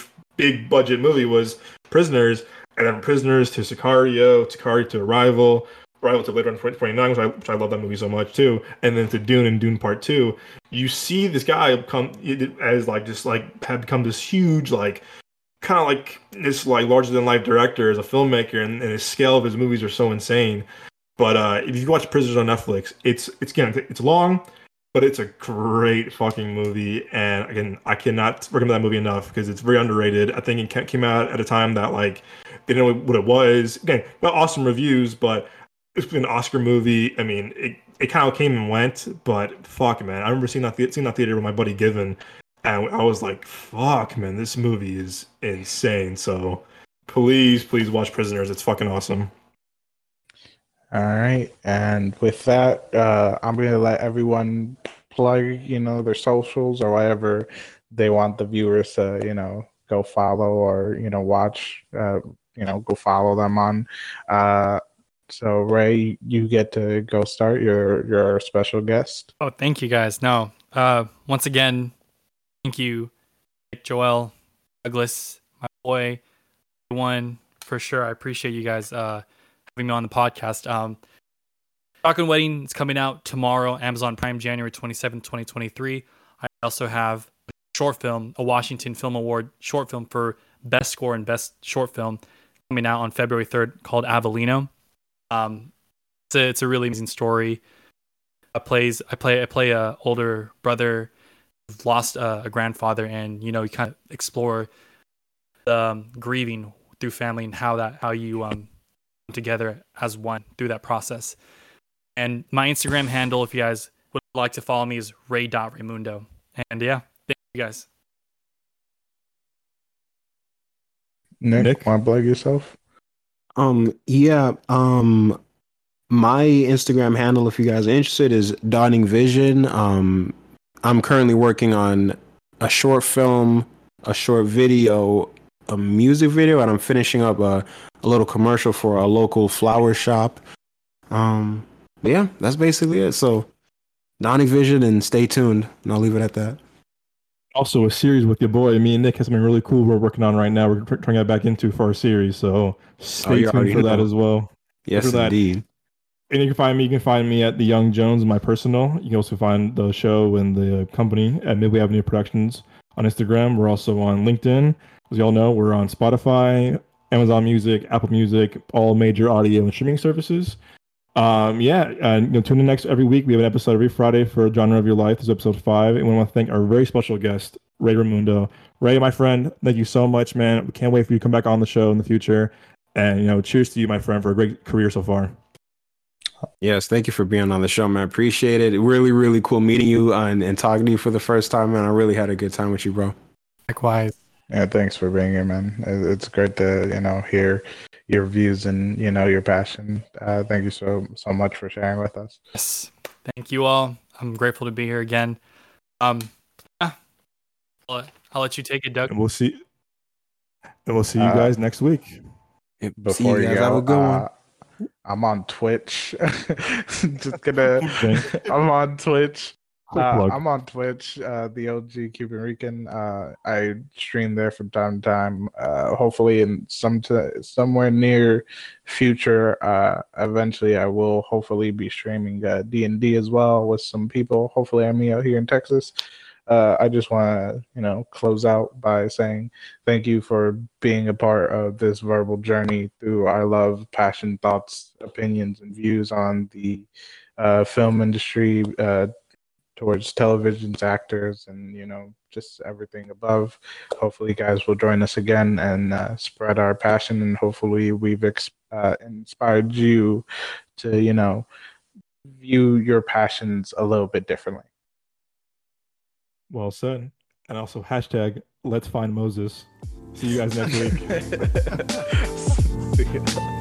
budget movie was Prisoners. And then Prisoners to Sicario to Arrival to Blade Runner 2049, which I love that movie so much too. And then to Dune and Dune Part 2. You see this guy come as like just like have become this huge like kind of like this like larger than life director as a filmmaker, and his scale of his movies are so insane. But if you watch Prisoners on Netflix, it's again, it's long, but it's a great fucking movie. And again, I cannot recommend that movie enough because it's very underrated. I think it came out at a time that like they didn't know what it was. Again, not awesome reviews, but it's been an Oscar movie. I mean, it kind of came and went, but fuck, man, I remember seeing that theater with my buddy Given, and I was like, fuck, man, this movie is insane. So please watch Prisoners. It's fucking awesome. All right, and with that, I'm going to let everyone plug, their socials or whatever they want the viewers to, go follow or, watch, go follow them on. So, Ray, you get to go start. You're our special guest. Oh, thank you, guys. No, once again, thank you, Joel, Douglas, my boy, everyone, for sure. I appreciate you guys. Having me on the podcast. Shotgun Wedding is coming out tomorrow, Amazon Prime, January 27, 2023. I also have a short film, a Washington Film Award short film for Best Score and Best Short Film, coming out on February 3rd, called Avellino. It's a really amazing story. I play a older brother who's lost a grandfather, and you kind of explore grieving through family and how you together as one through that process. And my Instagram handle, if you guys would like to follow me, is ray.ramundo. And yeah, thank you guys. Nick? Want to plug yourself? My Instagram handle, if you guys are interested, is Dawning Vision. I'm currently working on a short film, a short video, a music video, and I'm finishing up a little commercial for a local flower shop. Yeah, that's basically it. So Donnie Vision, and stay tuned, and I'll leave it at that. Also a series with your boy, me and Nick, has something really cool we're working on right now. We're turning that back into for our series, so stay tuned for that as well. Yes, indeed. And you can find me at The Young Jones, my personal. You can also find the show and the company at Midway Avenue Productions on Instagram. We're also on LinkedIn. As y'all know, we're on Spotify, Amazon Music, Apple Music, all major audio and streaming services. Tune in next every week. We have an episode every Friday for Genre of Your Life. This is episode 5, and we want to thank our very special guest, Ray Ramundo. Ray, my friend, thank you so much, man. We can't wait for you to come back on the show in the future. And cheers to you, my friend, for a great career so far. Yes, thank you for being on the show, man. I appreciate it. Really, really cool meeting you and talking to you for the first time, man. I really had a good time with you, bro. Likewise. Yeah, thanks for being here, man. It's great to, hear your views and, your passion. Thank you so much for sharing with us. Yes, thank you all. I'm grateful to be here again. Yeah, I'll let you take it, Doug. And we'll see you guys next week. Before you guys, have a good one. I'm on Twitch. I'm on Twitch. I'm on Twitch, the OG Cuban Rican. I stream there from time to time. Hopefully, in somewhere near future, eventually I will hopefully be streaming D&D as well with some people. Hopefully, I'm out here in Texas. I just want to, close out by saying thank you for being a part of this verbal journey through our love, passion, thoughts, opinions, and views on the film industry. Towards television, actors, and just everything above. Hopefully you guys will join us again and spread our passion, and hopefully we've inspired you to view your passions a little bit differently. Well said. And also hashtag Let's Find Moses. See you guys next week.